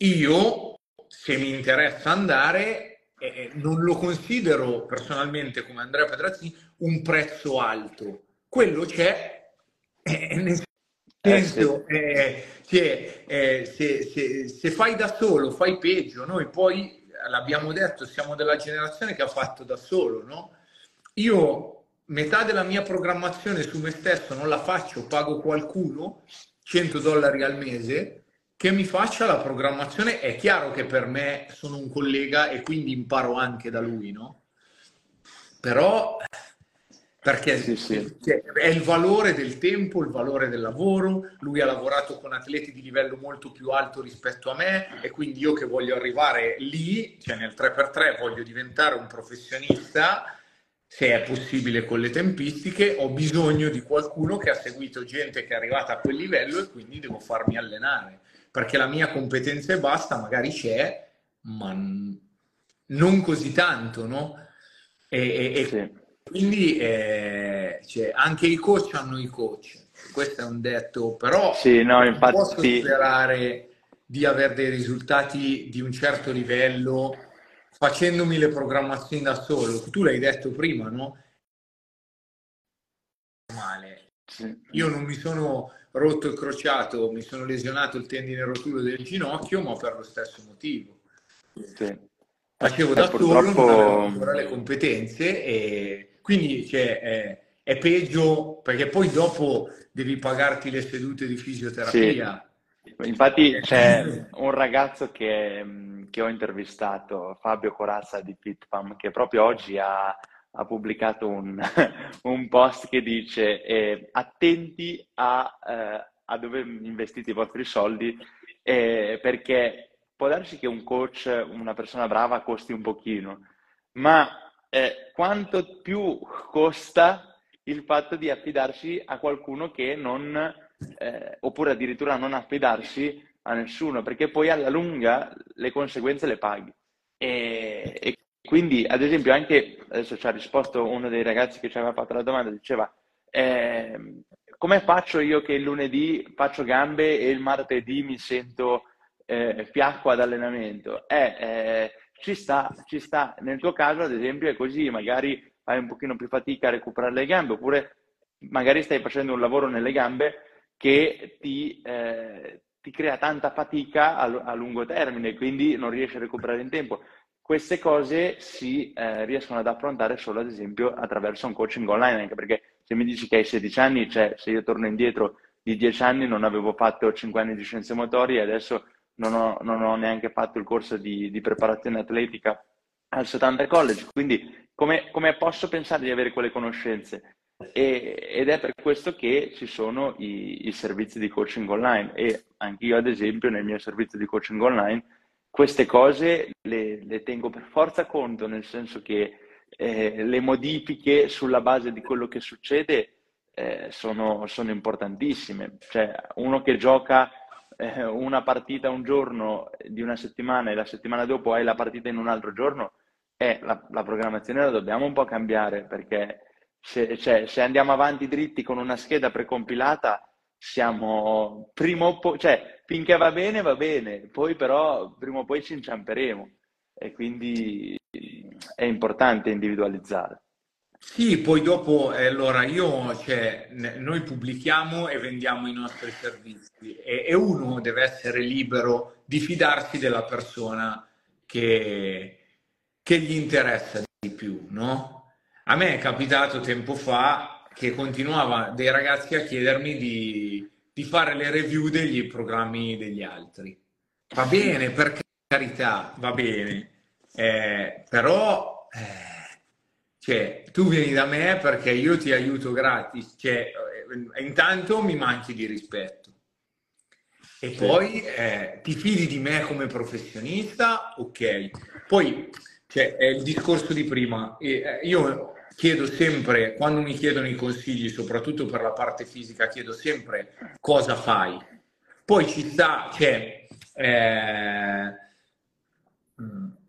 Io, se mi interessa andare, non lo considero personalmente, come Andrea Pedrazzini, un prezzo alto. Quello c'è, nel senso, che se fai da solo fai peggio. Noi poi, l'abbiamo detto, siamo della generazione che ha fatto da solo, no? Io metà della mia programmazione su me stesso non la faccio, pago qualcuno $100 al mese che mi faccia la programmazione. È chiaro che per me sono un collega e quindi imparo anche da lui, no? Però perché sì. È il valore del tempo, il valore del lavoro. Lui ha lavorato con atleti di livello molto più alto rispetto a me, e quindi io, che voglio arrivare lì, cioè nel 3x3 voglio diventare un professionista, se è possibile con le tempistiche, ho bisogno di qualcuno che ha seguito gente che è arrivata a quel livello, e quindi devo farmi allenare, perché la mia competenza è bassa, magari c'è, ma non così tanto, no? Sì. Quindi cioè, anche i coach hanno i coach, questo è un detto, però sì, no, infatti... non posso sperare di avere dei risultati di un certo livello facendomi le programmazioni da solo. Tu l'hai detto prima, no? Male. Sì. Io non mi sono rotto il crociato, mi sono lesionato il tendine rotulo del ginocchio, ma per lo stesso motivo. Sì. Facevo da solo, non avevo ancora le competenze, e quindi cioè, è peggio, perché poi dopo devi pagarti le sedute di fisioterapia. Sì. Infatti c'è un ragazzo che ho intervistato, Fabio Corazza di FitPam, che proprio oggi ha pubblicato un post che dice attenti a dove investite i vostri soldi, perché può darsi che un coach, una persona brava, costi un pochino, ma quanto più costa il fatto di affidarsi a qualcuno che non, oppure addirittura non affidarsi a nessuno, perché poi alla lunga le conseguenze le paghi. E quindi, ad esempio, anche adesso ci ha risposto uno dei ragazzi che ci aveva fatto la domanda, diceva come faccio io che il lunedì faccio gambe e il martedì mi sento fiacco ad allenamento? Ci sta, nel tuo caso ad esempio è così, magari fai un pochino più fatica a recuperare le gambe, oppure magari stai facendo un lavoro nelle gambe che ti crea tanta fatica a lungo termine, quindi non riesci a recuperare in tempo. Queste cose si riescono ad affrontare solo ad esempio attraverso un coaching online, anche perché se mi dici che hai 16 anni, cioè se io torno indietro di 10 anni non avevo fatto 5 anni di scienze motorie, e adesso non ho neanche fatto il corso di preparazione atletica al 70 College, quindi come posso pensare di avere quelle conoscenze? Ed è per questo che ci sono i servizi di coaching online, e anche io ad esempio nel mio servizio di coaching online queste cose le tengo per forza conto, nel senso che le modifiche sulla base di quello che succede sono importantissime. Cioè, uno che gioca una partita un giorno di una settimana e la settimana dopo hai la partita in un altro giorno, la programmazione la dobbiamo un po' cambiare, perché se andiamo avanti dritti con una scheda precompilata siamo prima o poi, cioè finché va bene, poi però prima o poi ci inciamperemo, e quindi è importante individualizzare. Sì, poi dopo, allora noi pubblichiamo e vendiamo i nostri servizi, e uno deve essere libero di fidarsi della persona che gli interessa di più, no? A me è capitato tempo fa che continuava dei ragazzi a chiedermi di fare le review degli programmi degli altri. Va bene, per carità, va bene, però... tu vieni da me perché io ti aiuto gratis, intanto mi manchi di rispetto, e poi ti fidi di me come professionista, ok? Poi è il discorso di prima. Io chiedo sempre, quando mi chiedono i consigli, soprattutto per la parte fisica, chiedo sempre cosa fai. Poi ci sta,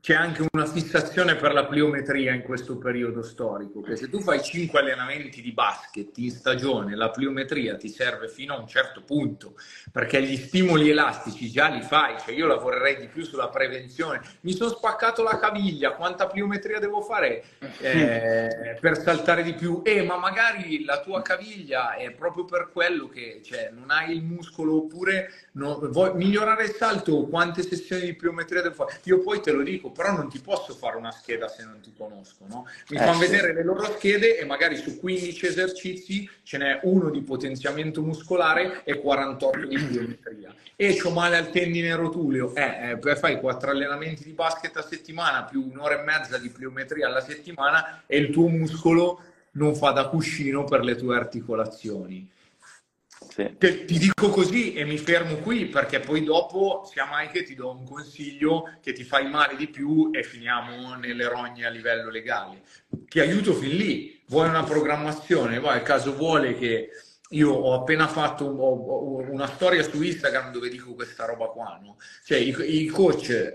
c'è anche una fissazione per la pliometria in questo periodo storico, che se tu fai 5 allenamenti di basket in stagione, la pliometria ti serve fino a un certo punto, perché gli stimoli elastici già li fai, cioè io lavorerei di più sulla prevenzione. Mi sono spaccato la caviglia, quanta pliometria devo fare per saltare di più? Ma magari la tua caviglia è proprio per quello che non hai il muscolo, oppure vuoi migliorare il salto, quante sessioni di pliometria devo fare? Io poi te lo dico, però non ti posso fare una scheda se non ti conosco, no? Mi fanno vedere le loro schede e magari su 15 esercizi ce n'è uno di potenziamento muscolare e 48 di pliometria. E c'ho male al tendine rotuleo, fai 4 allenamenti di basket a settimana più un'ora e mezza di pliometria alla settimana e il tuo muscolo non fa da cuscino per le tue articolazioni. Sì. Ti dico così e mi fermo qui, perché poi dopo sia mai che ti do un consiglio che ti fai male di più e finiamo nelle rogne a livello legale. Ti aiuto fin lì. Vuoi una programmazione? Vai, caso vuole che io ho appena fatto una storia su Instagram dove dico questa roba qua, no? Cioè i coach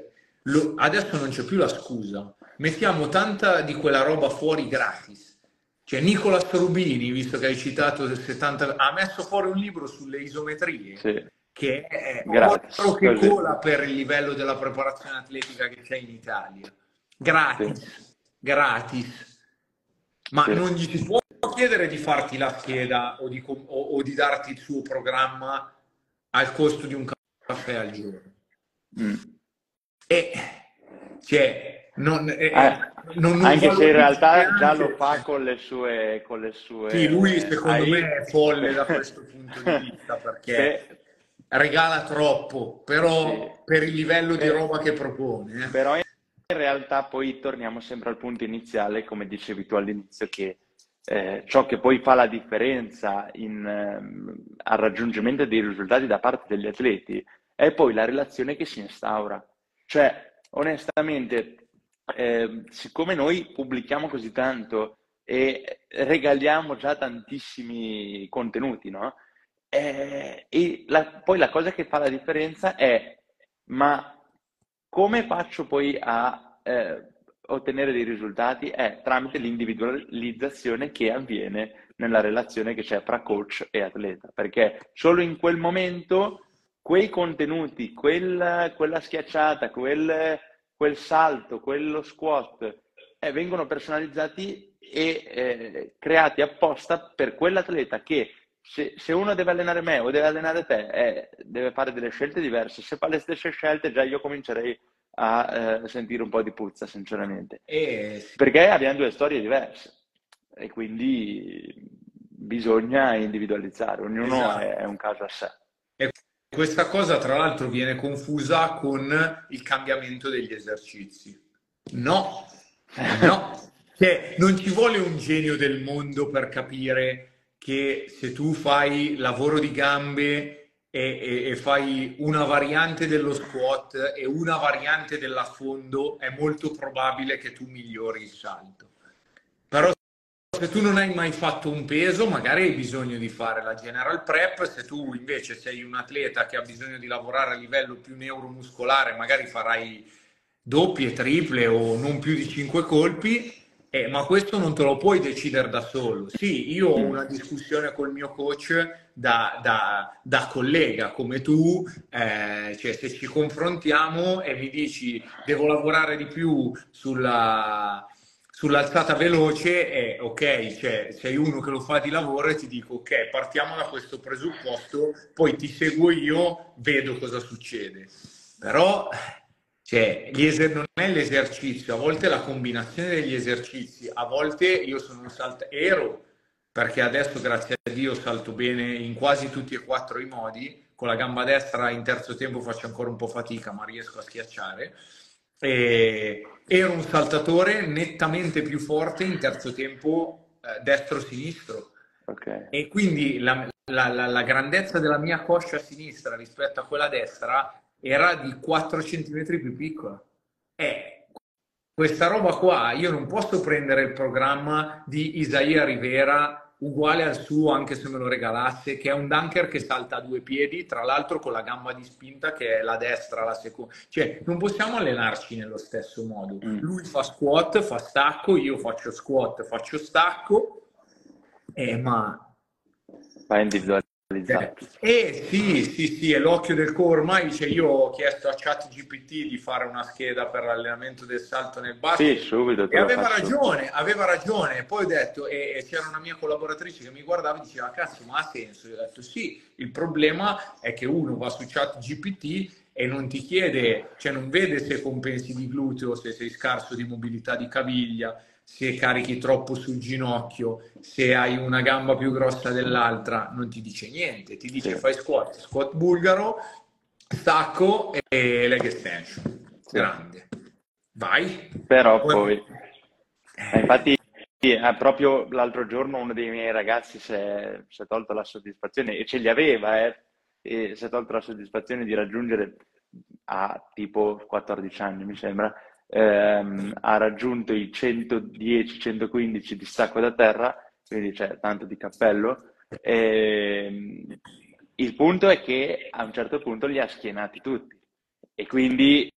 adesso non c'è più la scusa, mettiamo tanta di quella roba fuori gratis. Cioè Nicola Sorubini, visto che hai citato del 70, ha messo fuori un libro sulle isometrie, sì, che è altro che cola per il livello della preparazione atletica che c'è in Italia. Gratis, sì, gratis. Ma sì, non gli si può chiedere di farti la scheda o di darti il suo programma al costo di un caffè al giorno. Non anche se in realtà già lo fa con le sue... sì, lui secondo me è folle da questo punto di vista, perché regala troppo, però per il livello di roba che propone. Però in realtà poi torniamo sempre al punto iniziale, come dicevi tu all'inizio, che ciò che poi fa la differenza al raggiungimento dei risultati da parte degli atleti è poi la relazione che si instaura. Cioè, onestamente... siccome noi pubblichiamo così tanto e regaliamo già tantissimi contenuti, no? Poi la cosa che fa la differenza è: ma come faccio poi a ottenere dei risultati? È tramite l'individualizzazione che avviene nella relazione che c'è fra coach e atleta, perché solo in quel momento quei contenuti, quella schiacciata, quel salto, quello squat, vengono personalizzati e creati apposta per quell'atleta che, se uno deve allenare me o deve allenare te, deve fare delle scelte diverse. Se fa le stesse scelte, già io comincerei a sentire un po' di puzza, sinceramente. Perché abbiamo due storie diverse e quindi bisogna individualizzare, ognuno è un caso a sé. Questa cosa, tra l'altro, viene confusa con il cambiamento degli esercizi. No. Cioè, non ci vuole un genio del mondo per capire che se tu fai lavoro di gambe e fai una variante dello squat e una variante dell'affondo, è molto probabile che tu migliori il salto. Però se tu non hai mai fatto un peso, magari hai bisogno di fare la general prep. Se tu invece sei un atleta che ha bisogno di lavorare a livello più neuromuscolare, magari farai doppie, triple o non più di 5 colpi, ma questo non te lo puoi decidere da solo. Sì, io ho una discussione col mio coach da collega come tu, se ci confrontiamo e mi dici devo lavorare di più sull'alzata veloce, ok, sei uno che lo fa di lavoro e ti dico ok, partiamo da questo presupposto, poi ti seguo io, vedo cosa succede. Però non è l'esercizio, a volte è la combinazione degli esercizi, a volte io sono un saltero, perché adesso grazie a Dio salto bene in quasi tutti e 4 i modi, con la gamba destra in terzo tempo faccio ancora un po' fatica ma riesco a schiacciare. Ero un saltatore nettamente più forte in terzo tempo destro-sinistro, e quindi la grandezza della mia coscia sinistra rispetto a quella destra era di 4 cm più piccola. Questa roba qua io non posso prendere il programma di Isaiah Rivera uguale al suo, anche se me lo regalasse, che è un dunker che salta a due piedi, tra l'altro con la gamba di spinta che è la destra, la seconda. Cioè, non possiamo allenarci nello stesso modo. Lui fa squat, fa stacco, io faccio squat, faccio stacco, ma... Fa individuale. Sì, è l'occhio del corpo. Ormai dice, io ho chiesto a ChatGPT di fare una scheda per l'allenamento del salto nel basket, sì, subito, e aveva ragione. Poi ho detto, e c'era una mia collaboratrice che mi guardava e diceva, cazzo, ma ha senso? Io ho detto sì, il problema è che uno va su ChatGPT e non ti chiede, cioè non vede se compensi di gluteo, se sei scarso di mobilità di caviglia, se carichi troppo sul ginocchio, se hai una gamba più grossa dell'altra, non ti dice niente, ti dice sì, fai squat, squat bulgaro, stacco e leg extension, sì, grande, vai. Però poi, infatti proprio l'altro giorno uno dei miei ragazzi si è tolto la soddisfazione, e ce li aveva, e si è tolto la soddisfazione di raggiungere, a tipo 14 anni mi sembra, ha raggiunto i 110-115 di stacco da terra, quindi c'è tanto di cappello. Il punto è che a un certo punto li ha schienati tutti, e quindi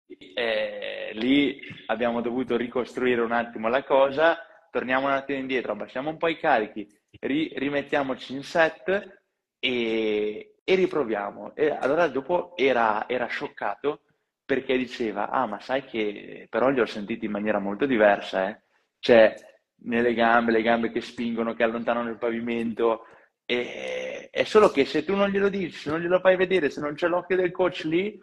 lì abbiamo dovuto ricostruire un attimo la cosa. Torniamo un attimo indietro, abbassiamo un po' i carichi, rimettiamoci in set e riproviamo. E allora dopo era scioccato, perché diceva, ah, ma sai che però li ho sentiti in maniera molto diversa, cioè nelle gambe, le gambe che spingono, che allontanano il pavimento, è solo che se tu non glielo dici, se non glielo fai vedere, se non c'è l'occhio del coach lì,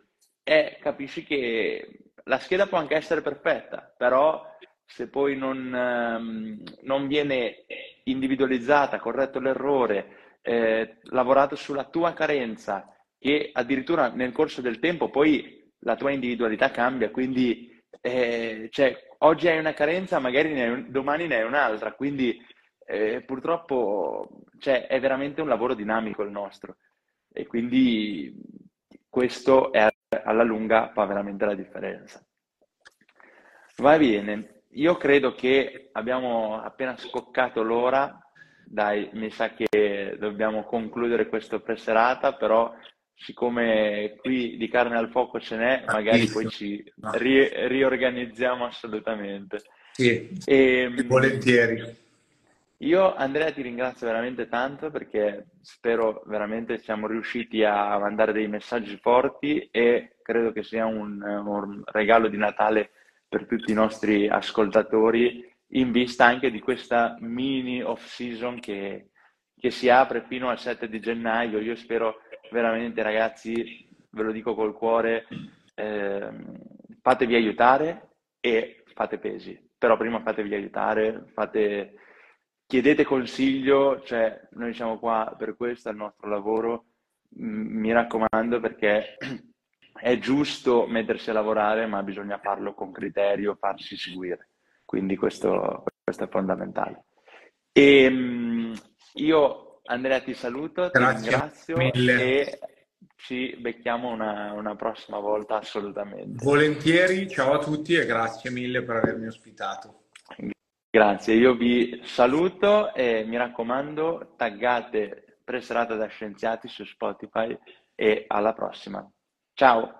capisci che la scheda può anche essere perfetta, però se poi non viene individualizzata, corretto l'errore, lavorato sulla tua carenza, che addirittura nel corso del tempo poi la tua individualità cambia, quindi oggi hai una carenza, magari domani ne hai un'altra, quindi purtroppo è veramente un lavoro dinamico il nostro, e quindi questo alla lunga fa veramente la differenza. Va bene, io credo che abbiamo appena scoccato l'ora, dai, mi sa che dobbiamo concludere questo pre-serata, però siccome qui di carne al fuoco ce n'è, magari poi ci riorganizziamo assolutamente. Sì, e volentieri. Io, Andrea, ti ringrazio veramente tanto, perché spero veramente siamo riusciti a mandare dei messaggi forti, e credo che sia un regalo di Natale per tutti i nostri ascoltatori, in vista anche di questa mini off-season che si apre fino al 7 di gennaio. Io spero veramente, ragazzi, ve lo dico col cuore, fatevi aiutare e fate pesi, però prima fatevi aiutare, chiedete consiglio, noi siamo qua per questo, è il nostro lavoro, mi raccomando, perché è giusto mettersi a lavorare, ma bisogna farlo con criterio, farsi seguire, quindi questo è fondamentale. Io, Andrea, ti saluto, ti ringrazio mille, e ci becchiamo una prossima volta assolutamente. Volentieri, ciao a tutti e grazie mille per avermi ospitato. Grazie, io vi saluto e mi raccomando, taggate Pressato da Scienziati su Spotify, e alla prossima. Ciao!